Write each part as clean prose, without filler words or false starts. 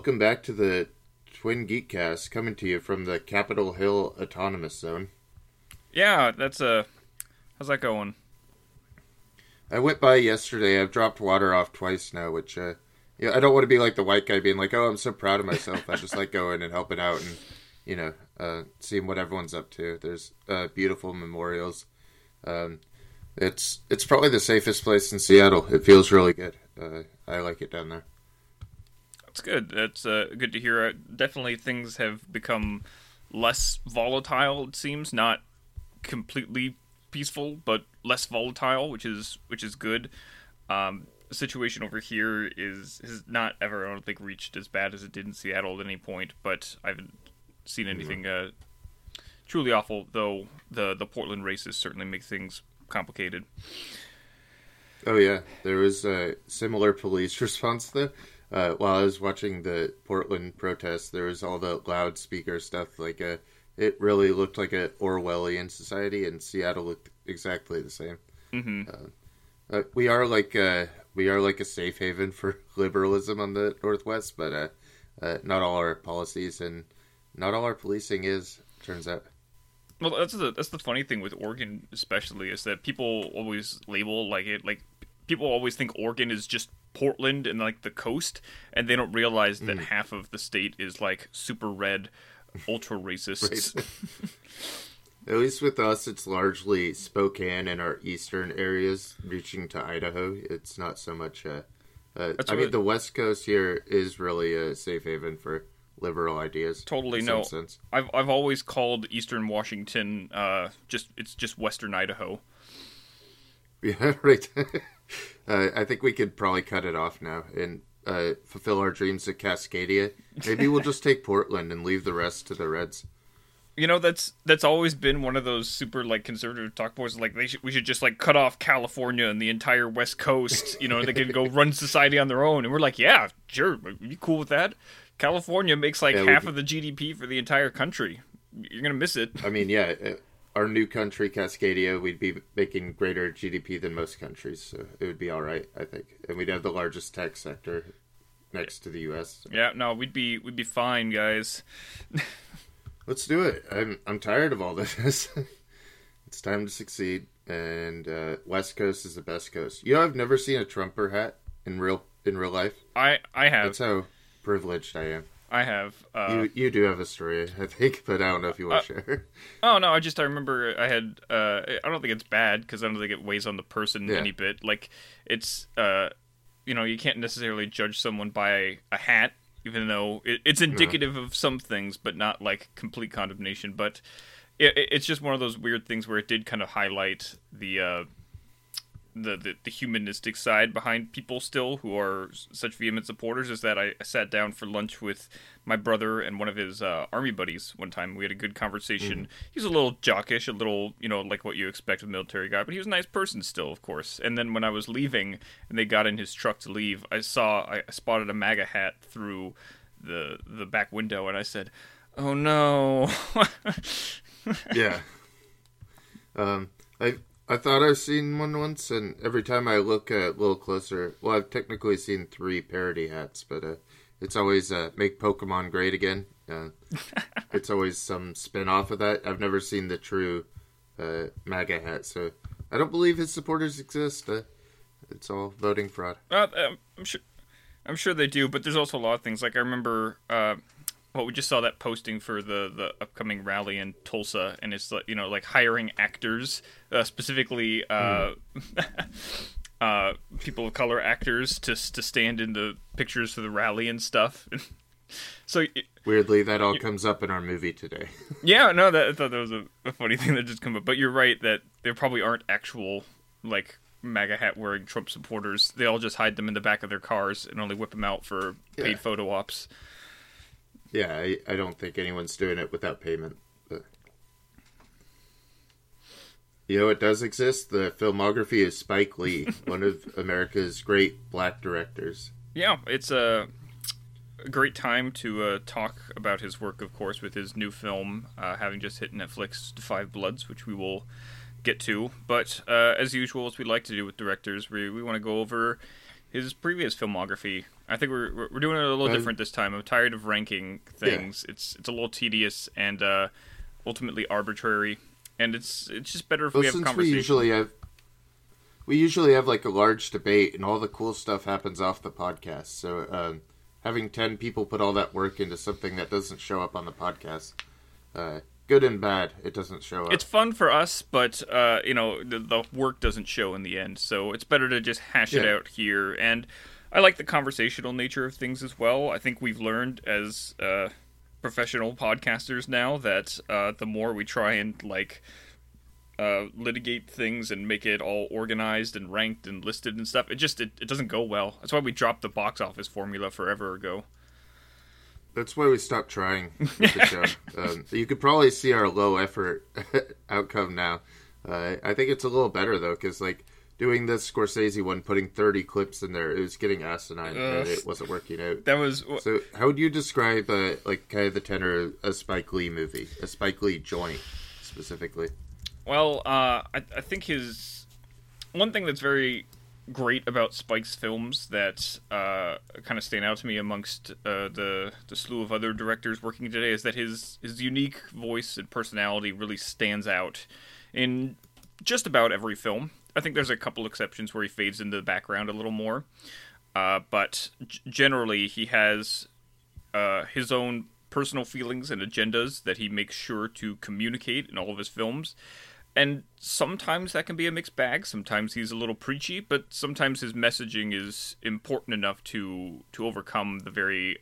Welcome back to the Twin Geekcast, coming to you from the Capitol Hill Autonomous Zone. Yeah, that's a... How's that going? I went by yesterday. I've dropped water off twice now, which... Yeah, I don't want to be like the white guy being like, oh, I'm so proud of myself. I just like going and helping out and, you know, seeing what everyone's up to. There's beautiful memorials. It's probably the safest place in Seattle. It feels really good. I like it down there. That's good. That's good to hear. Definitely things have become less volatile, it seems. Not completely peaceful, but less volatile, which is good. The situation over here has not ever, I don't think, reached as bad as it did in Seattle at any point, but I haven't seen anything truly awful, though the Portland races certainly make things complicated. Oh, yeah. There was a similar police response, though. While I was watching the Portland protests, there was all the loudspeaker stuff. Like it really looked like an Orwellian society, and Seattle looked exactly the same. Mm-hmm. We are like a safe haven for liberalism on the Northwest, but not all our policies and not all our policing is, turns out. Well, that's the funny thing with Oregon especially, is that people always label people always think Oregon is just Portland and like the coast, and they don't realize that half of the state is like super red, ultra racists. Right. At least with us, it's largely Spokane and our eastern areas reaching to Idaho. It's not so much... the West Coast here is really a safe haven for liberal ideas. Totally, no. Sense. I've always called eastern Washington, it's just western Idaho. Yeah, right. I think we could probably cut it off now and fulfill our dreams at Cascadia. Maybe we'll just take Portland and leave the rest to the Reds. You know, that's always been one of those super like conservative talk points. Like we should just like cut off California and the entire West Coast. You know, they can go run society on their own. And we're like, yeah, sure, you cool with that? California makes half of the GDP for the entire country. You're gonna miss it. I mean, yeah, our new country, Cascadia, we'd be making greater GDP than most countries, so it would be all right, I think. And we'd have the largest tech sector next to the U.S. So. Yeah, no, we'd be fine, guys. Let's do it. I'm tired of all this. It's time to succeed, and West Coast is the best coast. You know, I've never seen a Trumper hat in real life. I have. That's how privileged I am. I have. You do have a story, I think, but I don't know if you want to share. Oh no, I remember I had. I don't think it's bad because I don't think it weighs on the person any bit. Like it's, you know, you can't necessarily judge someone by a hat. Even though it's indicative of some things, but not like complete condemnation. But it's just one of those weird things where it did kind of highlight the humanistic side behind people still who are such vehement supporters. Is that I sat down for lunch with my brother and one of his army buddies one time. We had a good conversation. He's a little jockish, a little, you know, like what you expect of a military guy, but he was a nice person still, of course. And then when I was leaving and they got in his truck to leave, I spotted a MAGA hat through the back window, and I said, "Oh no." Yeah. I thought I've seen one once, and every time I look a little closer... Well, I've technically seen three parody hats, but it's always Make Pokemon Great Again. It's always some spin-off of that. I've never seen the true MAGA hat, so I don't believe his supporters exist. It's all voting fraud. I'm sure they do, but there's also a lot of things. Like, I remember... we just saw that posting for the upcoming rally in Tulsa, and it's, you know, like hiring actors, specifically people of color actors to stand in the pictures for the rally and stuff. So weirdly, that all comes up in our movie today. Yeah, no, I thought that was a funny thing that just came up. But you're right that there probably aren't actual like MAGA hat wearing Trump supporters. They all just hide them in the back of their cars and only whip them out for paid photo ops. Yeah, I don't think anyone's doing it without payment. But... You know what does exist? The filmography of Spike Lee, one of America's great black directors. Yeah, it's a great time to talk about his work, of course, with his new film, having just hit Netflix, Da 5 Bloods, which we will get to. But as usual, as we like to do with directors, we want to go over his previous filmography. I think we're doing it a little different this time. I'm tired of ranking things. Yeah. It's a little tedious and ultimately arbitrary, and it's just better if we have a conversation. We usually have like a large debate, and all the cool stuff happens off the podcast. So having 10 people put all that work into something that doesn't show up on the podcast, good and bad, it doesn't show up. It's fun for us, but the work doesn't show in the end. So it's better to just hash it out here. And I like the conversational nature of things as well. I think we've learned as professional podcasters now that the more we try and litigate things and make it all organized and ranked and listed and stuff, it doesn't go well. That's why we dropped the box office formula forever ago. That's why we stopped trying with the show. You could probably see our low effort outcome now. I think it's a little better though, because doing this Scorsese one, putting 30 clips in there, it was getting asinine, and it wasn't working out. So how would you describe, kind of the tenor of a Spike Lee movie, a Spike Lee joint, specifically? Well, I think one thing that's very great about Spike's films that kind of stand out to me amongst the slew of other directors working today is that his unique voice and personality really stands out in just about every film. I think there's a couple exceptions where he fades into the background a little more, but generally he has his own personal feelings and agendas that he makes sure to communicate in all of his films, and sometimes that can be a mixed bag. Sometimes he's a little preachy, but sometimes his messaging is important enough to overcome the very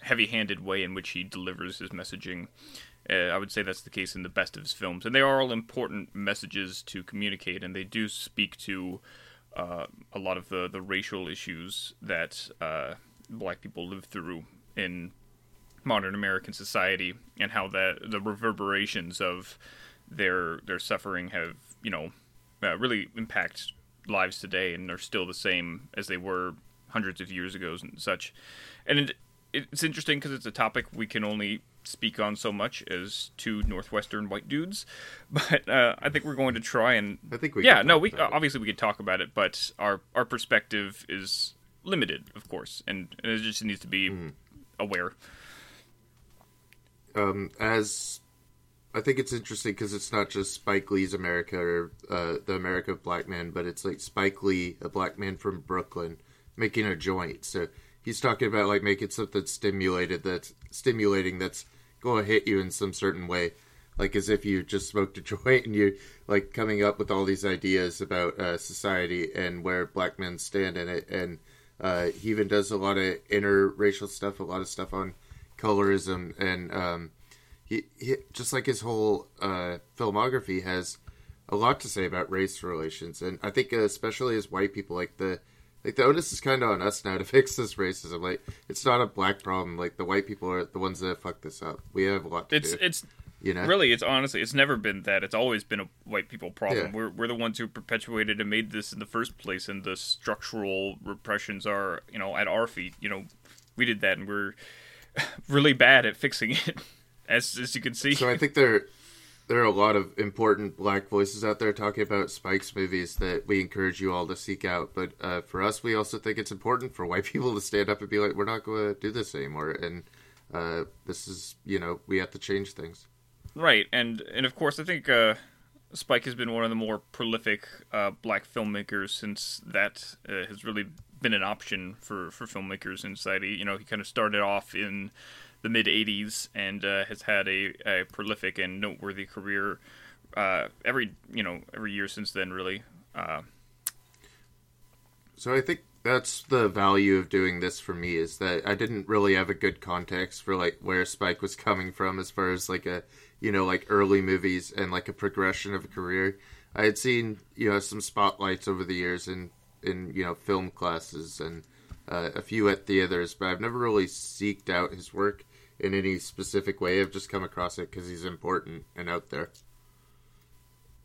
heavy-handed way in which he delivers his messaging. I would say that's the case in the best of his films. And they are all important messages to communicate, and they do speak to a lot of the racial issues that black people live through in modern American society, and how the reverberations of their suffering have, really impact lives today and are still the same as they were hundreds of years ago and such. And it's interesting because it's a topic we can only speak on so much as two Northwestern white dudes, but I think we're going to try and... I think we obviously we could talk about it, but our perspective is limited, of course, and it just needs to be aware. As I think it's interesting because it's not just Spike Lee's America or the America of black men, but it's like Spike Lee, a black man from Brooklyn, making a joint. So he's talking about making something that's stimulating, that's going to hit you in some certain way, as if you just smoked a joint, and you're coming up with all these ideas about society and where black men stand in it. And he even does a lot of interracial stuff, a lot of stuff on colorism, and he just his whole filmography has a lot to say about race relations. And I think especially as white people, the onus is kind of on us now to fix this racism. It's not a black problem. The white people are the ones that fuck this up. We have a lot to do. Really, it's never been that. It's always been a white people problem. Yeah. We're the ones who perpetuated and made this in the first place, and the structural repressions are, at our feet. We did that, and we're really bad at fixing it, as you can see. So I think there are a lot of important black voices out there talking about Spike's movies that we encourage you all to seek out. But for us, we also think it's important for white people to stand up and be like, we're not going to do this anymore. And this is, we have to change things. Right. And of course, I think Spike has been one of the more prolific black filmmakers since that has really been an option for filmmakers in society. He kind of started off in the mid-'80s and has had a prolific and noteworthy career every year since then, really. So I think that's the value of doing this for me, is that I didn't really have a good context for where Spike was coming from as far as early movies and a progression of a career. I had seen some spotlights over the years in film classes and a few at theaters, but I've never really seeked out his work in any specific way. I've just come across it because he's important and out there.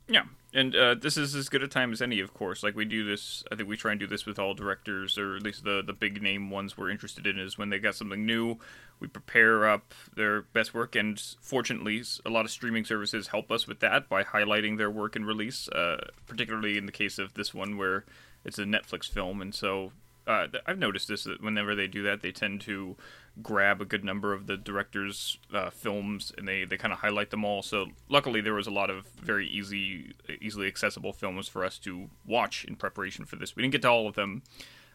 Yeah, and this is as good a time as any, of course. We do this, I think we try and do this with all directors, or at least the big name ones we're interested in, is when they got something new, we prepare up their best work, and fortunately, a lot of streaming services help us with that by highlighting their work and release, particularly in the case of this one where it's a Netflix film, and so I've noticed this, that whenever they do that, they tend to grab a good number of the director's films, and they kind of highlight them all. So luckily, there was a lot of very easily accessible films for us to watch in preparation for this. We didn't get to all of them,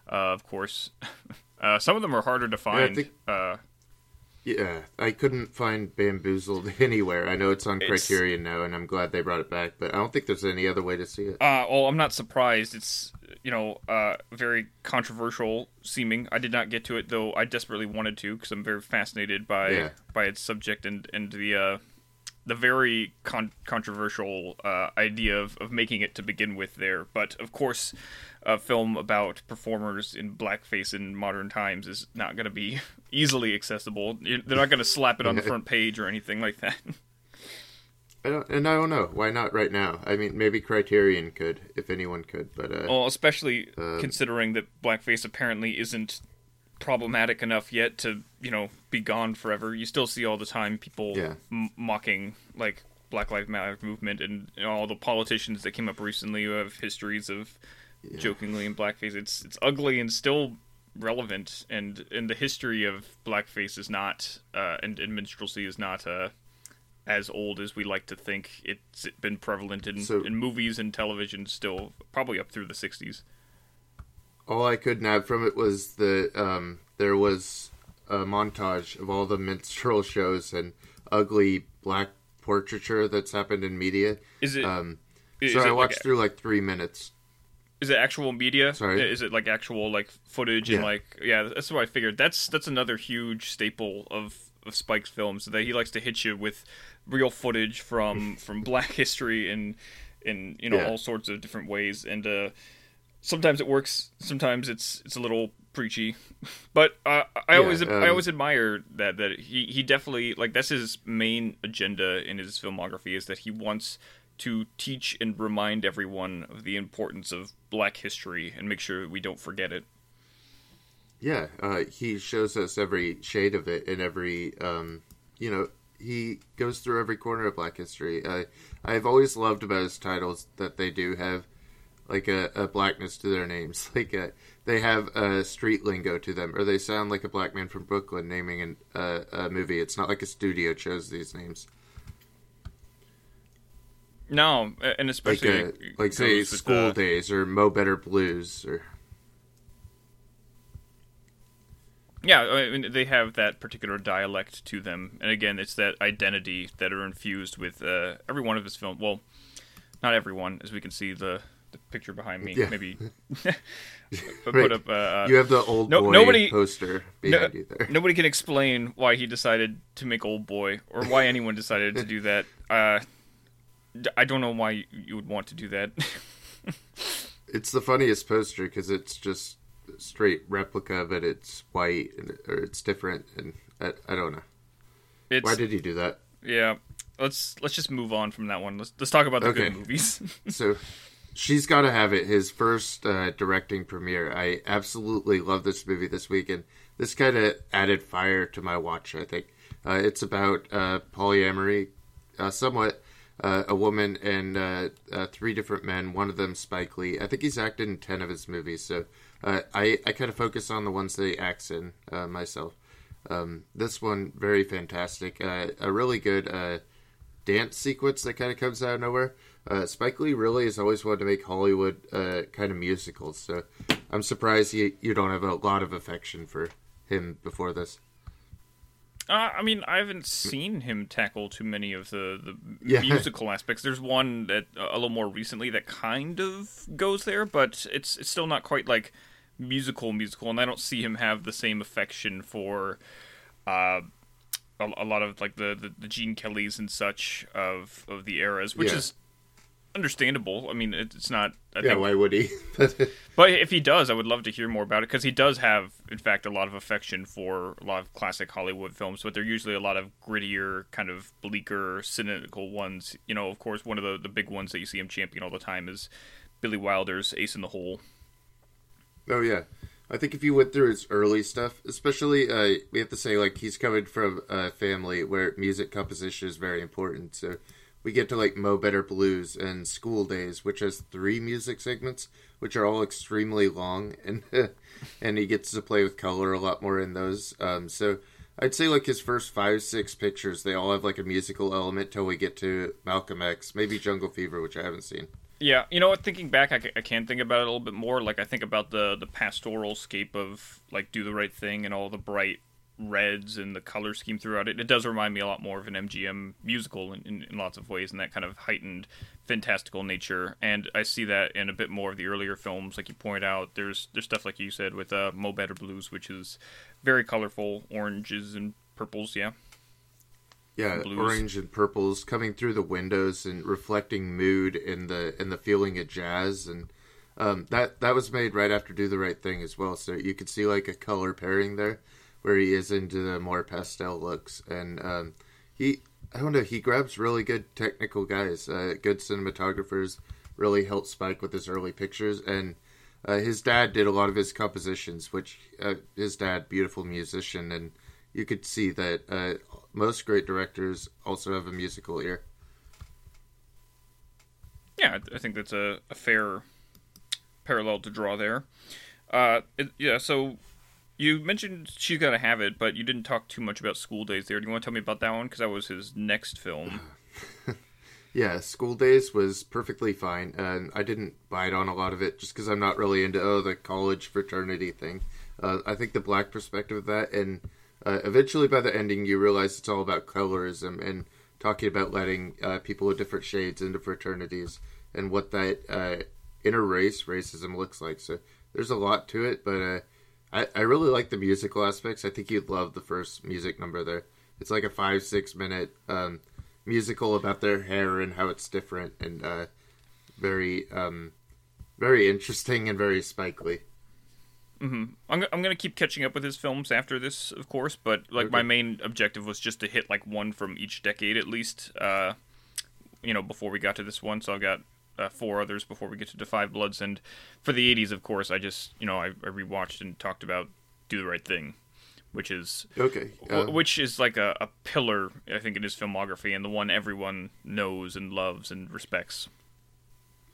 of course. Some of them are harder to find. Yeah, I couldn't find Bamboozled anywhere. I know it's on Criterion now, and I'm glad they brought it back, but I don't think there's any other way to see it. Well, I'm not surprised. It's, very controversial seeming. I did not get to it, though I desperately wanted to, because I'm very fascinated by its subject and the very controversial idea of making it to begin with there. But, of course, a film about performers in blackface in modern times is not going to be easily accessible. They're not going to slap it on the front page or anything like that. I don't know. Why not right now? I mean, maybe Criterion could, if anyone could. But especially considering that blackface apparently isn't problematic enough yet to be gone forever. You still see all the time people mocking like Black Lives Matter movement and all the politicians that came up recently who have histories of jokingly in blackface. It's ugly and still relevant, and the history of blackface is not and minstrelsy is not as old as we like to think. It's been prevalent in movies and television still, probably up through the 60s. All I could nab from it was the there was a montage of all the minstrel shows and ugly black portraiture that's happened in media. Is it? So I watched through 3 minutes. Is it actual media? Sorry, is it actual footage and That's what I figured. That's another huge staple of Spike's films, that he likes to hit you with real footage from Black history and all sorts of different ways and. Sometimes it works. Sometimes it's a little preachy, but I always admire that he definitely that's his main agenda in his filmography, is that he wants to teach and remind everyone of the importance of Black history and make sure we don't forget it. Yeah, he shows us every shade of it and every he goes through every corner of Black history. I've always loved about his titles that they do have. A blackness to their names. They have a street lingo to them, or they sound like a black man from Brooklyn naming a movie. It's not like a studio chose these names. No, and especially... say, School Daze, or Mo Better Blues, or... Yeah, I mean, they have that particular dialect to them. And again, it's that identity that are infused with every one of his films. Well, not everyone, as we can see the picture behind me, maybe. Put up. You have the Old Boy poster behind you there. Nobody can explain why he decided to make Old Boy, or why anyone decided to do that. I don't know why you would want to do that. It's the funniest poster because it's just a straight replica, but it's white or it's different, and I don't know. Why did he do that? Yeah, let's just move on from that one. Let's talk about the good movies. So. She's Gotta Have It, his first directing premiere. I absolutely love this movie this week, and this kind of added fire to my watch, I think. It's about polyamory, a woman and three different men, one of them Spike Lee. I think he's acted in 10 of his movies, so I kind of focus on the ones that he acts in myself. This one, very fantastic. A really good dance sequence that kind of comes out of nowhere. Spike Lee really has always wanted to make Hollywood kind of musicals, so I'm surprised you don't have a lot of affection for him before this. I mean, I haven't seen him tackle too many of the musical aspects. There's one that a little more recently that kind of goes there, but it's still not quite like musical, and I don't see him have the same affection for a lot of the Gene Kellys and such of the eras, which is understandable. I mean, it's not... I think, why would he? But if he does, I would love to hear more about it, because he does have, in fact, a lot of affection for a lot of classic Hollywood films, but they're usually a lot of grittier, kind of bleaker, cynical ones. Of course, one of the big ones that you see him champion all the time is Billy Wilder's Ace in the Hole. Oh, yeah. I think if you went through his early stuff, especially, we have to say, he's coming from a family where music composition is very important, so... we get to like Mo Better Blues and School Daze, which has 3 music segments, which are all extremely long, and he gets to play with color a lot more in those. So I'd say like his first 5-6 pictures, they all have like a musical element till we get to Malcolm X, maybe Jungle Fever, which I haven't seen. Yeah, you know what, thinking back, I can think about it a little bit more. Like, I think about the pastoral scape of, like, Do the Right Thing and all the bright reds and the color scheme throughout it. It does remind me a lot more of an MGM musical in lots of ways, and that kind of heightened, fantastical nature. And I see that in a bit more of the earlier films. Like you point out, there's stuff, like you said, with Mo Better Blues, which is very colorful, oranges and purples, yeah. Yeah, blues. Orange and purples coming through the windows and reflecting mood and the feeling of jazz, and that was made right after Do the Right Thing as well. So you could see like a color pairing there, where he is into the more pastel looks, and he grabs really good technical guys, good cinematographers. Really helped Spike with his early pictures, and his dad did a lot of his compositions, which his dad, beautiful musician, and you could see that. Most great directors also have a musical ear. Yeah, I think that's a fair parallel to draw there. So you mentioned She's Gotta Have It, but you didn't talk too much about School Daze there. Do you want to tell me about that one? Because that was his next film. Yeah, School Daze was perfectly fine. And I didn't bite on a lot of it just because I'm not really into the college fraternity thing. I think the black perspective of that, and eventually by the ending you realize it's all about colorism and talking about letting people of different shades into fraternities and what that inner race racism looks like. So there's a lot to it, but I really like the musical aspects. I think you'd love the first music number there. It's like a 5-6 minute musical about their hair and how it's different, and very very interesting and very Spike Lee. Mm-hmm. I'm gonna keep catching up with his films after this, of course, but like okay. My main objective was just to hit like one from each decade at least, before we got to this one. So I've got 4 others before we get to Da 5 Bloods, and for the 80s, of course, I just I rewatched and talked about Do the Right Thing, which is okay, which is like a pillar, I think, in his filmography, and the one everyone knows and loves and respects.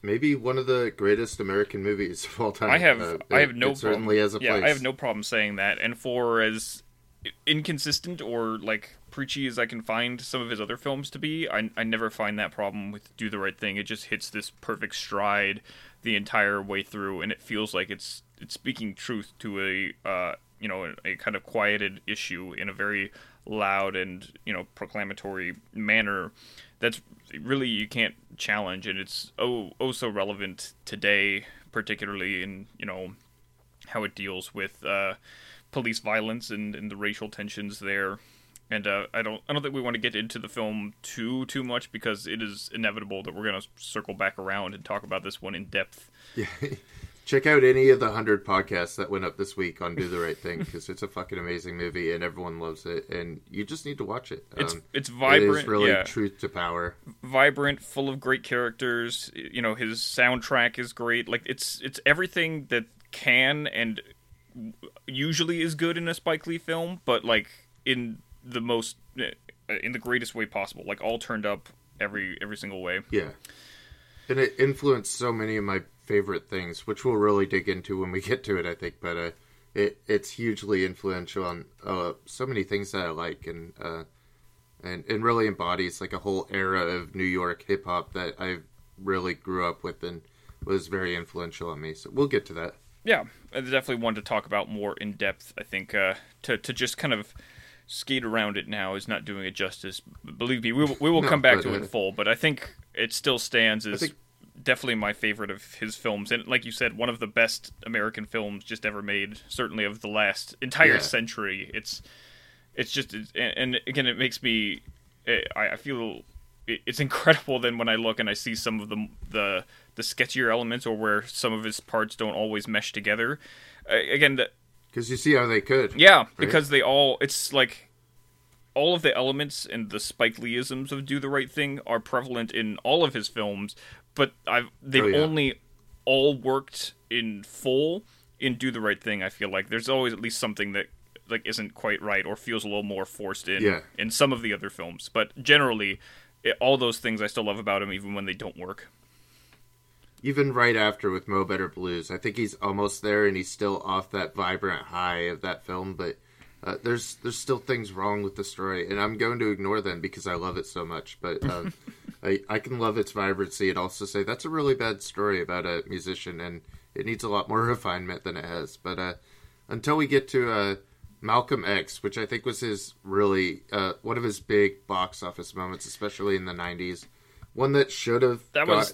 Maybe one of the greatest American movies of all time. I have no problem saying that. And for as inconsistent or like preachy as I can find some of his other films to be, I never find that problem with Do the Right Thing. It just hits this perfect stride the entire way through, and it feels like it's speaking truth to a kind of quieted issue in a very loud and proclamatory manner. That's really, you can't challenge, and it's so relevant today, particularly in how it deals with police violence and the racial tensions there. And I don't think we want to get into the film too much, because it is inevitable that we're going to circle back around and talk about this one in depth. Yeah. Check out any of the 100 podcasts that went up this week on Do the Right Thing, because it's a fucking amazing movie and everyone loves it, and you just need to watch it. It's vibrant. It is really truth to power. Vibrant, full of great characters. His soundtrack is great. Like it's everything that can and usually is good in a Spike Lee film, but like in the greatest way possible. Like all turned up every single way. Yeah, and it influenced so many of my favorite things, which we'll really dig into when we get to it, I think, but it's hugely influential on so many things that I like, and really embodies like a whole era of New York hip-hop that I really grew up with and was very influential on me, so we'll get to that. Yeah, I definitely wanted to talk about more in depth. I think to just kind of skate around it now is not doing it justice. Believe me, we will come back to it in full, but I think it still stands as definitely my favorite of his films, and like you said, one of the best American films just ever made, certainly of the last entire century. And again, it makes me, I feel it's incredible then when I look and I see some of the sketchier elements, or where some of his parts don't always mesh together, again, because you see how they could, right? Because they all, it's like all of the elements and the Spike Lee-isms of Do the Right Thing are prevalent in all of his films, but they've only all worked in full in Do the Right Thing. I feel like there's always at least something that like isn't quite right or feels a little more forced in some of the other films. But generally, all those things I still love about him, even when they don't work. Even right after with Mo Better Blues, I think he's almost there and he's still off that vibrant high of that film, but there's still things wrong with the story, and I'm going to ignore them because I love it so much, but I can love its vibrancy and also say that's a really bad story about a musician, and it needs a lot more refinement than it has. But until we get to Malcolm X, which I think was his really one of his big box office moments, especially in the 90s, one that should have got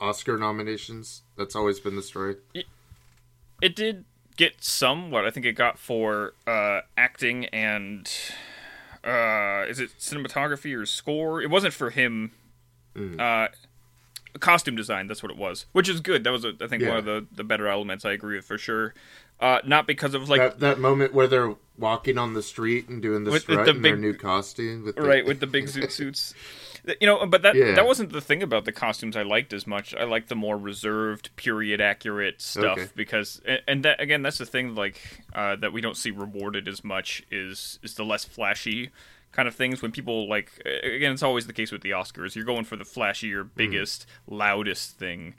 Oscar nominations. That's always been the story. It did get somewhat. I think it got for acting and is it cinematography or score? It wasn't for him. Costume design, that's what it was, which is good. That was, I think, one of the better elements. I agree with for sure. Not because of like that moment where they're walking on the street and doing the strut in their new costume, with the big zoot suits, you know. But that wasn't the thing about the costumes I liked as much. I liked the more reserved, period accurate stuff because, and that again, that's the thing like that we don't see rewarded as much is the less flashy kind of things. When people like, again, it's always the case with the Oscars. You're going for the flashier, biggest, loudest thing.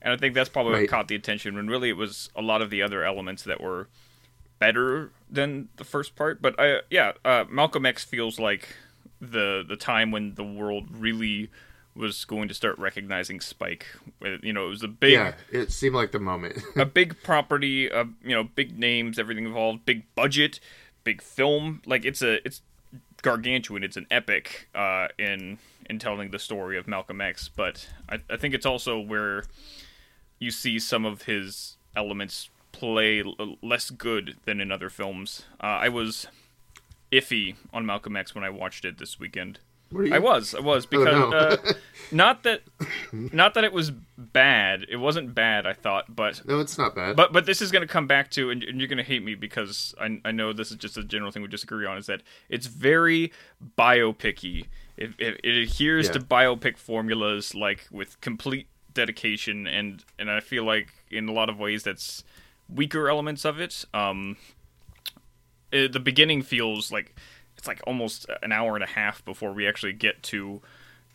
And I think that's probably what caught the attention, when really it was a lot of the other elements that were better than the first part. But Malcolm X feels like the time when the world really was going to start recognizing Spike. You know, it was a big... Yeah, it seemed like the moment. A big property, big names, everything involved, big budget, big film. Like, it's gargantuan. It's an epic in telling the story of Malcolm X. But I think it's also where... you see some of his elements play less good than in other films. I was iffy on Malcolm X when I watched it this weekend. I was because not that it was bad. It wasn't bad, I thought, but no, it's not bad. But this is going to come back to, and you're going to hate me because I know this is just a general thing we disagree on, is that it's very biopic-y. It adheres to biopic formulas, like with complete dedication, and I feel like in a lot of ways that's weaker elements of it. The beginning feels like it's like almost an hour and a half before we actually get to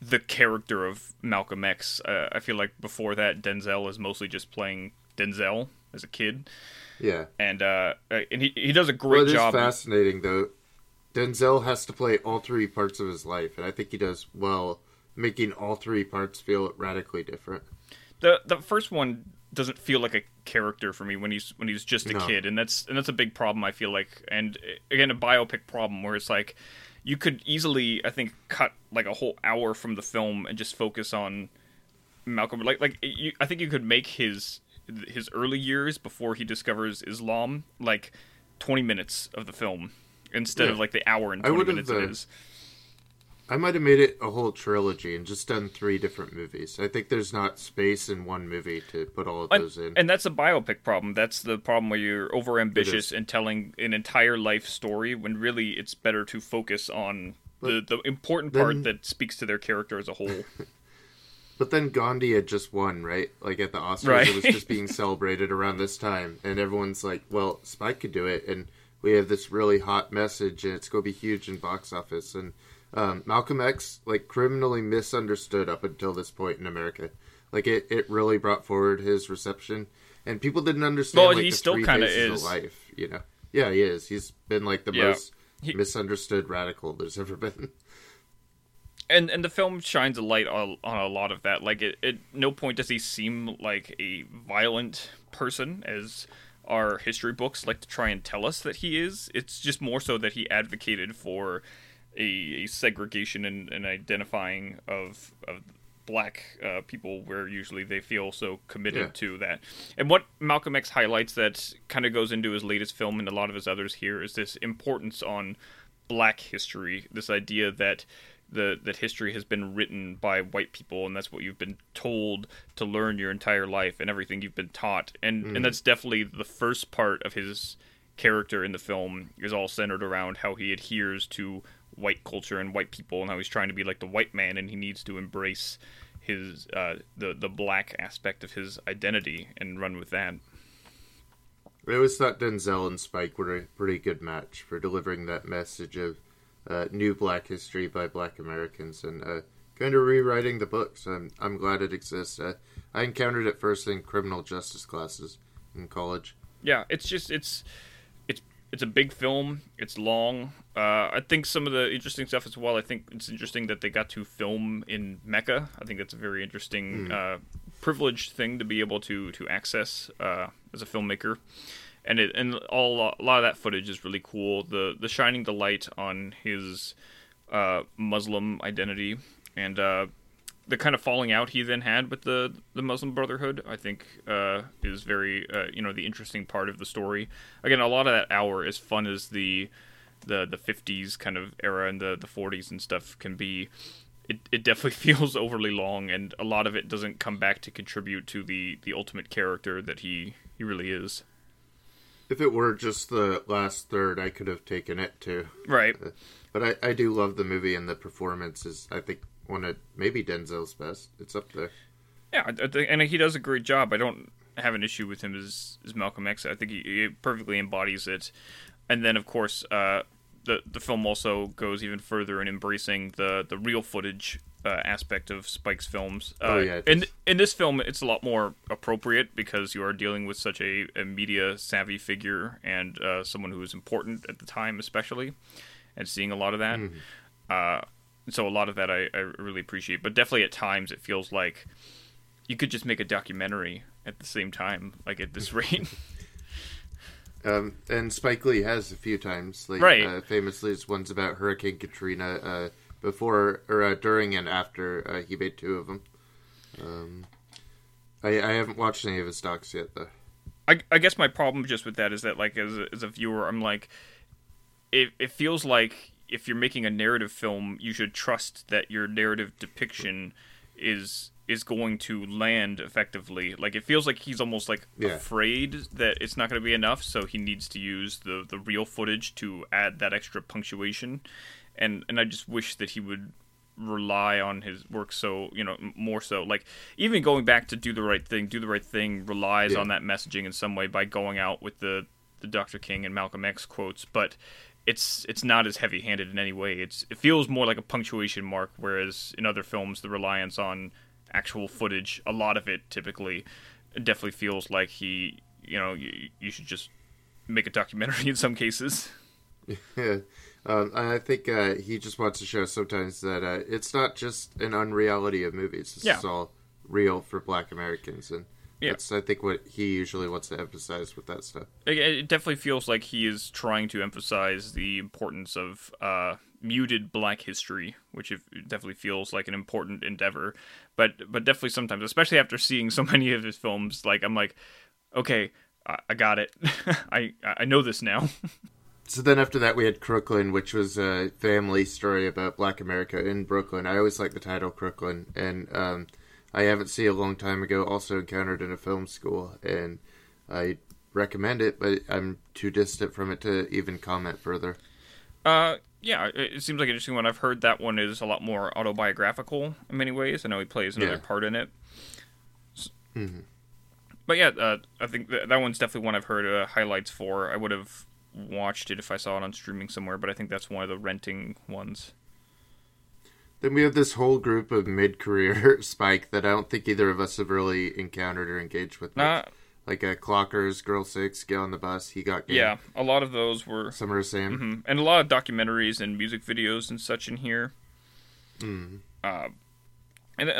the character of Malcolm X. I feel like before that, Denzel is mostly just playing Denzel as a kid. Yeah, and he does a great job. It is fascinating though. Denzel has to play all three parts of his life, and I think he does well, making all three parts feel radically different. The first one doesn't feel like a character for me when he's just a kid, and that's a big problem, I feel like. And again, a biopic problem where it's like you could easily, I think, cut like a whole hour from the film and just focus on Malcolm. I think you could make his early years before he discovers Islam like 20 minutes of the film instead of like the hour and 20 minutes it is. I might have made it a whole trilogy and just done three different movies. I think there's not space in one movie to put all of those in. And that's a biopic problem. That's the problem where you're overambitious in telling an entire life story when really it's better to focus on the important part that speaks to their character as a whole. But then Gandhi had just won, right? Like at the Oscars, it was just being celebrated around this time. And everyone's like, well, Spike could do it. And we have this really hot message and it's going to be huge in box office. And Malcolm X, like, criminally misunderstood up until this point in America. Like, it really brought forward his reception, and people didn't understand. Well, like, he still kind of is. Life, you know? Yeah, he is. He's been like the most misunderstood radical there's ever been. And the film shines a light on a lot of that. Like, at no point does he seem like a violent person, as our history books like to try and tell us that he is. It's just more so that he advocated for a segregation and identifying of black people, where usually they feel so committed to that. And what Malcolm X highlights that kind of goes into his latest film and a lot of his others here is this importance on black history, this idea that that history has been written by white people, and that's what you've been told to learn your entire life and everything you've been taught. And that's definitely the first part of his character in the film, is all centered around how he adheres to white culture and white people, and how he's trying to be like the white man, and he needs to embrace his the black aspect of his identity and run with that. I always thought Denzel and Spike were a pretty good match for delivering that message of new black history by black Americans, and kind of rewriting the book, so I'm glad it exists. I encountered it first in criminal justice classes in college. Yeah, it's just it's a big film. It's long. I think some of the interesting stuff as well. I think it's interesting that they got to film in Mecca. I think that's a very interesting privileged thing to be able to access as a filmmaker. And a lot of that footage is really cool. The shining the light on his Muslim identity and the kind of falling out he then had with the Muslim Brotherhood, I think, is very the interesting part of the story. Again, a lot of that hour, as fun as the 50s kind of era and the 40s and stuff can be, it definitely feels overly long, and a lot of it doesn't come back to contribute to the ultimate character that he really is. If it were just the last third, I could have taken it too. Right. But I do love the movie, and the performance is, I think, one of maybe Denzel's best. It's up there. Yeah, I think, and he does a great job. I don't have an issue with him as Malcolm X. I think he perfectly embodies it. And then, of course, the film also goes even further in embracing the real footage aspect of Spike's films. In this film, it's a lot more appropriate because you are dealing with such a media-savvy figure and someone who was important at the time, especially, and seeing a lot of that. So a lot of that I really appreciate. But definitely at times it feels like you could just make a documentary at the same time, like at this rate. And Spike Lee has a few times. Like, right. Famously, it's ones about Hurricane Katrina before or during and after. He made two of them. I haven't watched any of his docs yet, though. I guess my problem just with that is that, like, as a viewer, I'm like, it feels like if you're making a narrative film, you should trust that your narrative depiction is going to land effectively. Like, it feels like he's almost like afraid that it's not going to be enough, so he needs to use the real footage to add that extra punctuation. And I just wish that he would rely on his work so, more so. Like, even going back to Do the Right Thing relies on that messaging in some way by going out with the Dr. King and Malcolm X quotes, but it's not as heavy-handed in any way. It feels more like a punctuation mark, whereas in other films, the reliance on actual footage, a lot of it typically, it definitely feels like he, you should just make a documentary in some cases. Yeah. I think he just wants to show sometimes that it's not just an unreality of movies. This is all real for Black Americans, and that's, I think, what he usually wants to emphasize with that stuff. It definitely feels like he is trying to emphasize the importance of muted Black history, which it definitely feels like an important endeavor, but definitely sometimes, especially after seeing so many of his films, like, I'm like, okay, I got it. I know this now. So then after that we had Crooklyn, which was a family story about Black America in Brooklyn. I always like the title Crooklyn, and I haven't seen a long time ago, also encountered in a film school, and I recommend it, but I'm too distant from it to even comment further. Yeah, it seems like an interesting one. I've heard that one is a lot more autobiographical in many ways. I know he plays another part in it. But yeah, I think that one's definitely one I've heard highlights for. I would have watched it if I saw it on streaming somewhere, but I think that's one of the renting ones. Then we have this whole group of mid-career Spike that I don't think either of us have really encountered or engaged with. Like Clockers, Girl 6, Get on the Bus, He Got Game. Yeah, a lot of those were... Summer of Sam. And a lot of documentaries and music videos and such in here. And a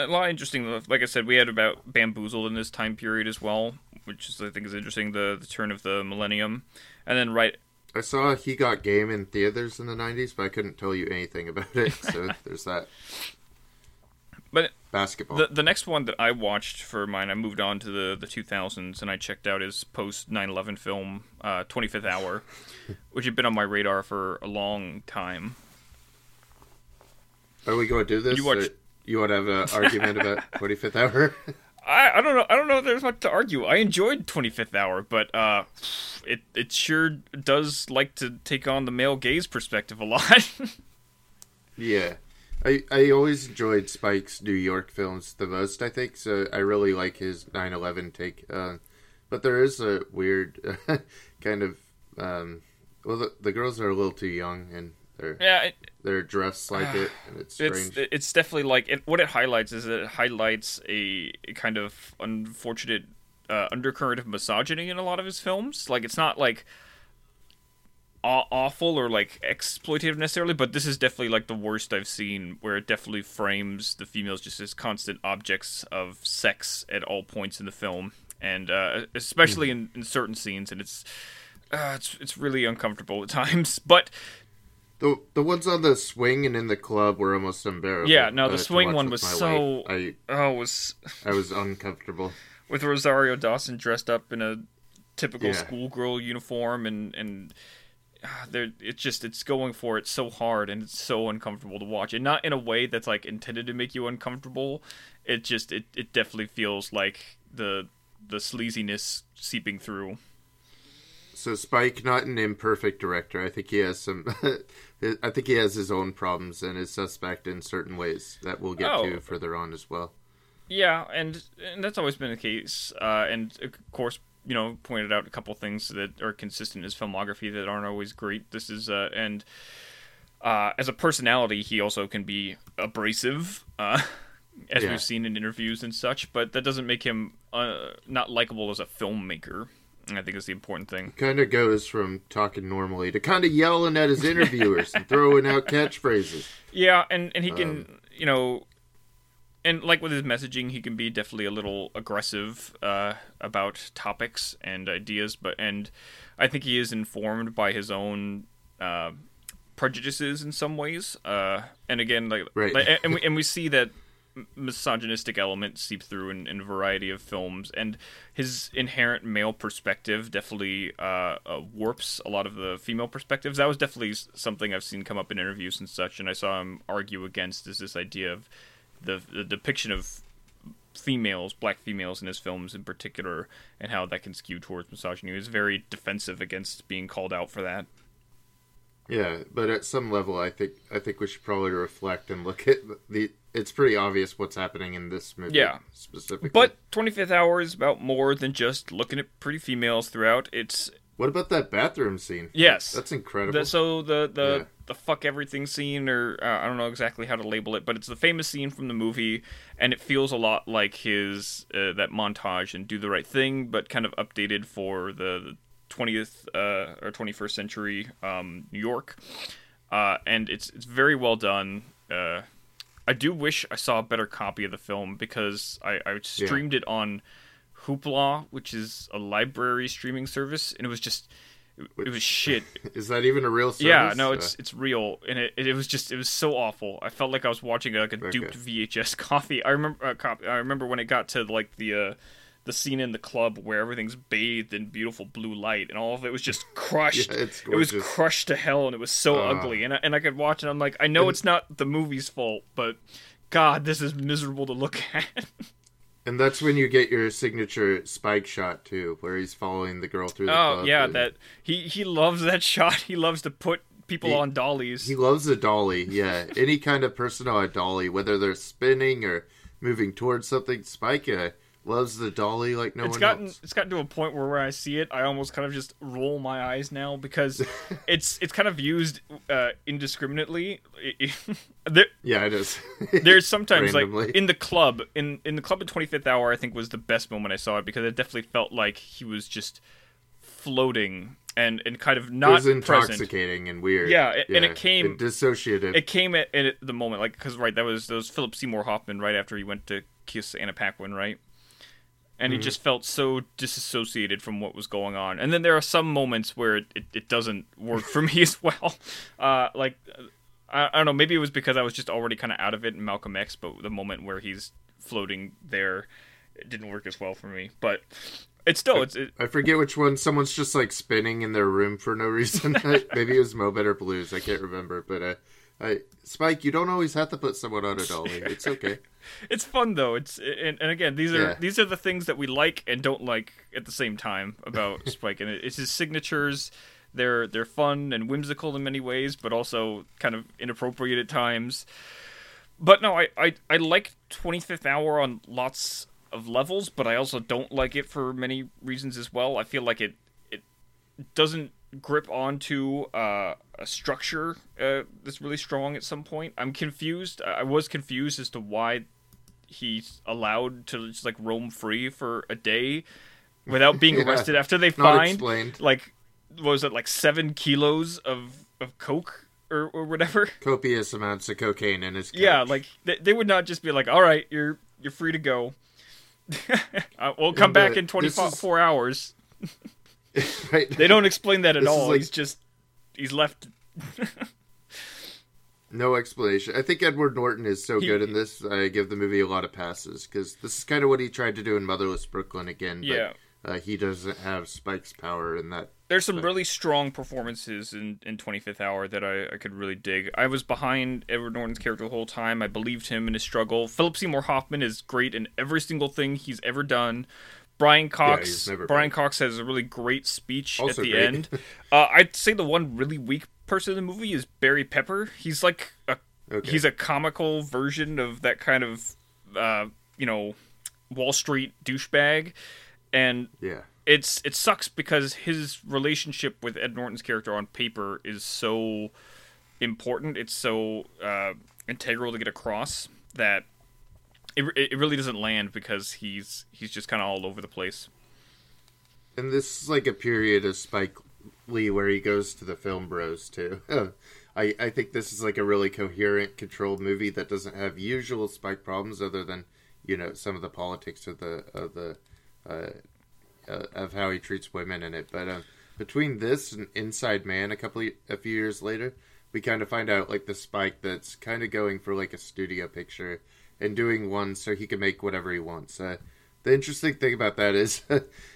lot of interesting... Like I said, we had about Bamboozled in this time period as well, which is, I think, is interesting, the turn of the millennium. And then I saw He Got Game in theaters in the 90s, but I couldn't tell you anything about it, so there's that. But basketball. The next one that I watched for mine, I moved on to the 2000s, and I checked out his post 9/11 film, 25th Hour, which had been on my radar for a long time. Are we going to do this? You want to have an argument about 25th Hour? I don't know. I don't know if there's much to argue. I enjoyed 25th Hour, but it sure does like to take on the male gaze perspective a lot. Yeah. I always enjoyed Spike's New York films the most, I think, so I really like his 9/11 take. But there is a weird kind of... well, the girls are a little too young, and They're dressed like it, and it's strange. It's definitely like what it highlights is that it highlights a kind of unfortunate undercurrent of misogyny in a lot of his films. Like, it's not like awful or like exploitative necessarily, but this is definitely like the worst I've seen, where it definitely frames the females just as constant objects of sex at all points in the film, and especially in certain scenes, and it's really uncomfortable at times. But the ones on the swing and in the club were almost embarrassing. Yeah, no, the swing one was so I was uncomfortable with Rosario Dawson dressed up in a typical schoolgirl uniform, and it's going for it so hard, and it's so uncomfortable to watch, and not in a way that's like intended to make you uncomfortable. It just it definitely feels like the sleaziness seeping through. So Spike, not an imperfect director. I think he has his own problems and is suspect in certain ways that we'll get to further on as well. Yeah, and that's always been the case. And of course, you know, pointed out a couple things that are consistent in his filmography that aren't always great. This is as a personality, he also can be abrasive, as we've seen in interviews and such. But that doesn't make him not likable as a filmmaker. I think it's the important thing. Kind of goes from talking normally to kind of yelling at his interviewers and throwing out catchphrases. Yeah, and he can, you know, and like with his messaging, he can be definitely a little aggressive about topics and ideas, and I think he is informed by his own prejudices in some ways. And again, like, we see that misogynistic elements seep through in a variety of films, and his inherent male perspective definitely warps a lot of the female perspectives. That was definitely something I've seen come up in interviews and such, and I saw him argue against is this idea of the depiction of females, black females in his films in particular, and how that can skew towards misogyny. He was very defensive against being called out for that. Yeah, but at some level, I think we should probably reflect and look at the. It's pretty obvious what's happening in this movie, specifically. But 25th Hour is about more than just looking at pretty females throughout. It's what about that bathroom scene? Yes, that's incredible. The fuck everything scene, or I don't know exactly how to label it, but it's the famous scene from the movie, and it feels a lot like his that montage in Do the Right Thing, but kind of updated for the 20th or 21st century New York, and it's very well done. I do wish I saw a better copy of the film, because I streamed it on Hoopla, which is a library streaming service, and it was just it was shit. Is that even a real service? Yeah, no, it's real, and it was just it was so awful. I felt like I was watching like a duped VHS copy. I remember when it got to like the scene in the club where everything's bathed in beautiful blue light, and all of it was just crushed. Yeah, it was crushed to hell, and it was so ugly. And I could watch it. I'm like, I know it's not the movie's fault, but God, this is miserable to look at. And that's when you get your signature Spike shot too, where he's following the girl through the club. Oh yeah, that he loves that shot. He loves to put people on dollies. He loves a dolly. Yeah, any kind of person on a dolly, whether they're spinning or moving towards something. Spike. Loves the dolly like no one else. It's gotten to a point where I see it, I almost kind of just roll my eyes now, because it's kind of used indiscriminately. It is. There's sometimes like in the club at 25th Hour, I think was the best moment I saw it, because it definitely felt like he was just floating and kind of not present. It was intoxicating and weird. Yeah, and it came at the moment, like, because that was Philip Seymour Hoffman right after he went to kiss Anna Paquin, right? And he just felt so disassociated from what was going on. And then there are some moments where it doesn't work for me as well. Like, I don't know, maybe it was because I was just already kind of out of it in Malcolm X, but the moment where he's floating there, it didn't work as well for me. But it's still... I forget which one. Someone's just, like, spinning in their room for no reason. Maybe it was Mo Better Blues. I can't remember, but... Spike, you don't always have to put someone on a dolly. It's okay. It's fun though. And again, these are the things that we like and don't like at the same time about Spike. And it's his signatures. They're fun and whimsical in many ways, but also kind of inappropriate at times. But no, I like 25th Hour on lots of levels, but I also don't like it for many reasons as well. I feel like it doesn't grip onto a structure that's really strong at some point. I'm confused. I was confused as to why he's allowed to just like roam free for a day without being arrested after they find like, what was it, like 7 kilos of coke or whatever? Copious amounts of cocaine in his couch. Yeah, like they would not just be like, all right, you're free to go. We'll come back in 24 hours. Right. They don't explain that at all. Like, he's left. No explanation. I think Edward Norton is so good in this. I give the movie a lot of passes because this is kind of what he tried to do in Motherless Brooklyn again. But, yeah, he doesn't have Spike's power in that. There's some really strong performances in 25th Hour that I could really dig. I was behind Edward Norton's character the whole time. I believed him in his struggle. Philip Seymour Hoffman is great in every single thing he's ever done. Brian Cox has a really great speech also at the end. I'd say the one really weak person in the movie is Barry Pepper. He's like he's a comical version of that kind of Wall Street douchebag, and yeah, it sucks because his relationship with Ed Norton's character on paper is so important. It's so integral to get across that. It really doesn't land because he's just kind of all over the place. And this is like a period of Spike Lee where he goes to the film bros too. I think this is like a really coherent, controlled movie that doesn't have usual Spike problems other than, some of the politics of of how he treats women in it. But between this and Inside Man, a few years later, we kind of find out like the Spike that's kind of going for like a studio picture. And doing one so he can make whatever he wants. The interesting thing about that is,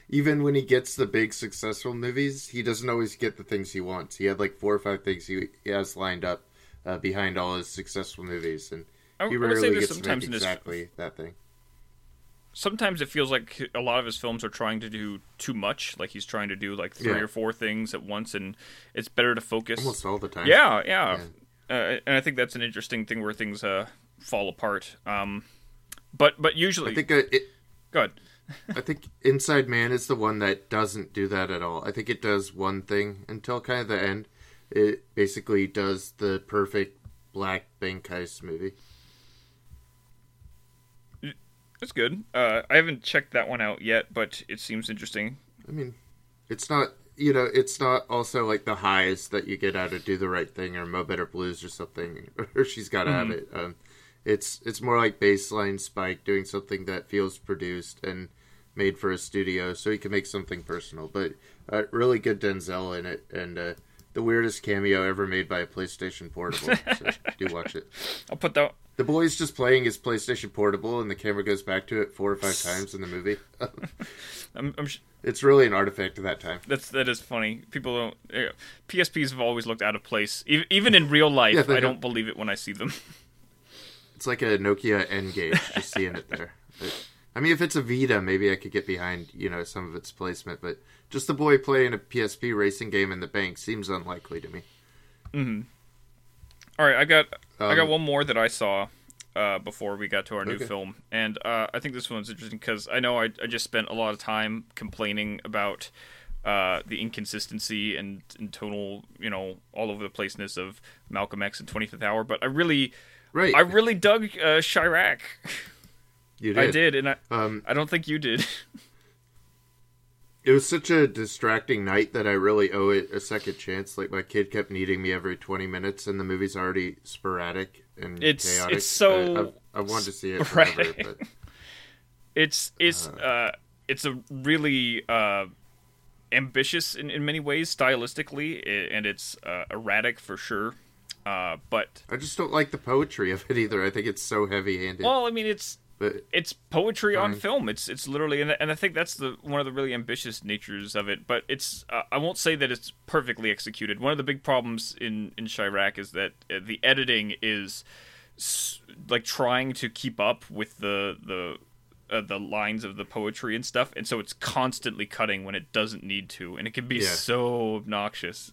even when he gets the big successful movies, he doesn't always get the things he wants. He had like 4 or 5 things he has lined up behind all his successful movies, and he rarely gets to make exactly that thing. Sometimes it feels like a lot of his films are trying to do too much. Like he's trying to do like 3 or 4 things at once, and it's better to focus. Almost all the time. Yeah. And I think that's an interesting thing where things fall apart, but usually I think go ahead. I think Inside Man is the one that doesn't do that at all. I think it does one thing until kind of the end. It basically does the perfect black bank heist movie. That's good. I haven't checked that one out yet, but it seems interesting. I mean, it's not it's not also like the highs that you get out of Do the Right Thing or Mo Better Blues or something, or She's Gotta Have It. It's more like baseline Spike doing something that feels produced and made for a studio, so he can make something personal. But really good Denzel in it, and the weirdest cameo ever made by a PlayStation Portable. So do watch it. I'll put that. The boy's just playing his PlayStation Portable, and the camera goes back to it 4 or 5 times in the movie. It's really an artifact of that time. That is funny. People don't. PSPs have always looked out of place, even in real life. I don't believe it when I see them. It's like a Nokia N-Gage, just seeing it there. But, I mean, if it's a Vita, maybe I could get behind, some of its placement. But just the boy playing a PSP racing game in the bank seems unlikely to me. Mm-hmm. All right, I got one more that I saw before we got to our new film. And I think this one's interesting because I know I just spent a lot of time complaining about the inconsistency and tonal, all over the placeness of Malcolm X and 25th Hour. But I really dug Chi-Raq. You did. I did, and I don't think you did. It was such a distracting night that I really owe it a second chance. Like, my kid kept needing me every 20 minutes, and the movie's already sporadic and chaotic. It's so I wanted to see it forever, but... It's a really ambitious in many ways, stylistically, and it's erratic for sure. But I just don't like the poetry of it either. I think it's so heavy-handed. Well, I mean, it's poetry on film. It's literally, and I think that's one of the really ambitious natures of it. But it's I won't say that it's perfectly executed. One of the big problems in Chi-Raq is that the editing is like trying to keep up with the lines of the poetry and stuff, and so it's constantly cutting when it doesn't need to, and it can be so obnoxious.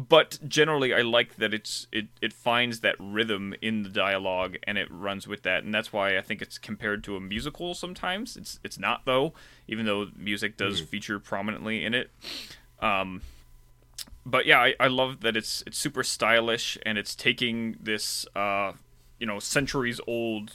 But generally, I like that it finds that rhythm in the dialogue, and it runs with that, and that's why I think it's compared to a musical sometimes. It's not though, even though music does feature prominently in it. But yeah, I love that it's super stylish, and it's taking this centuries old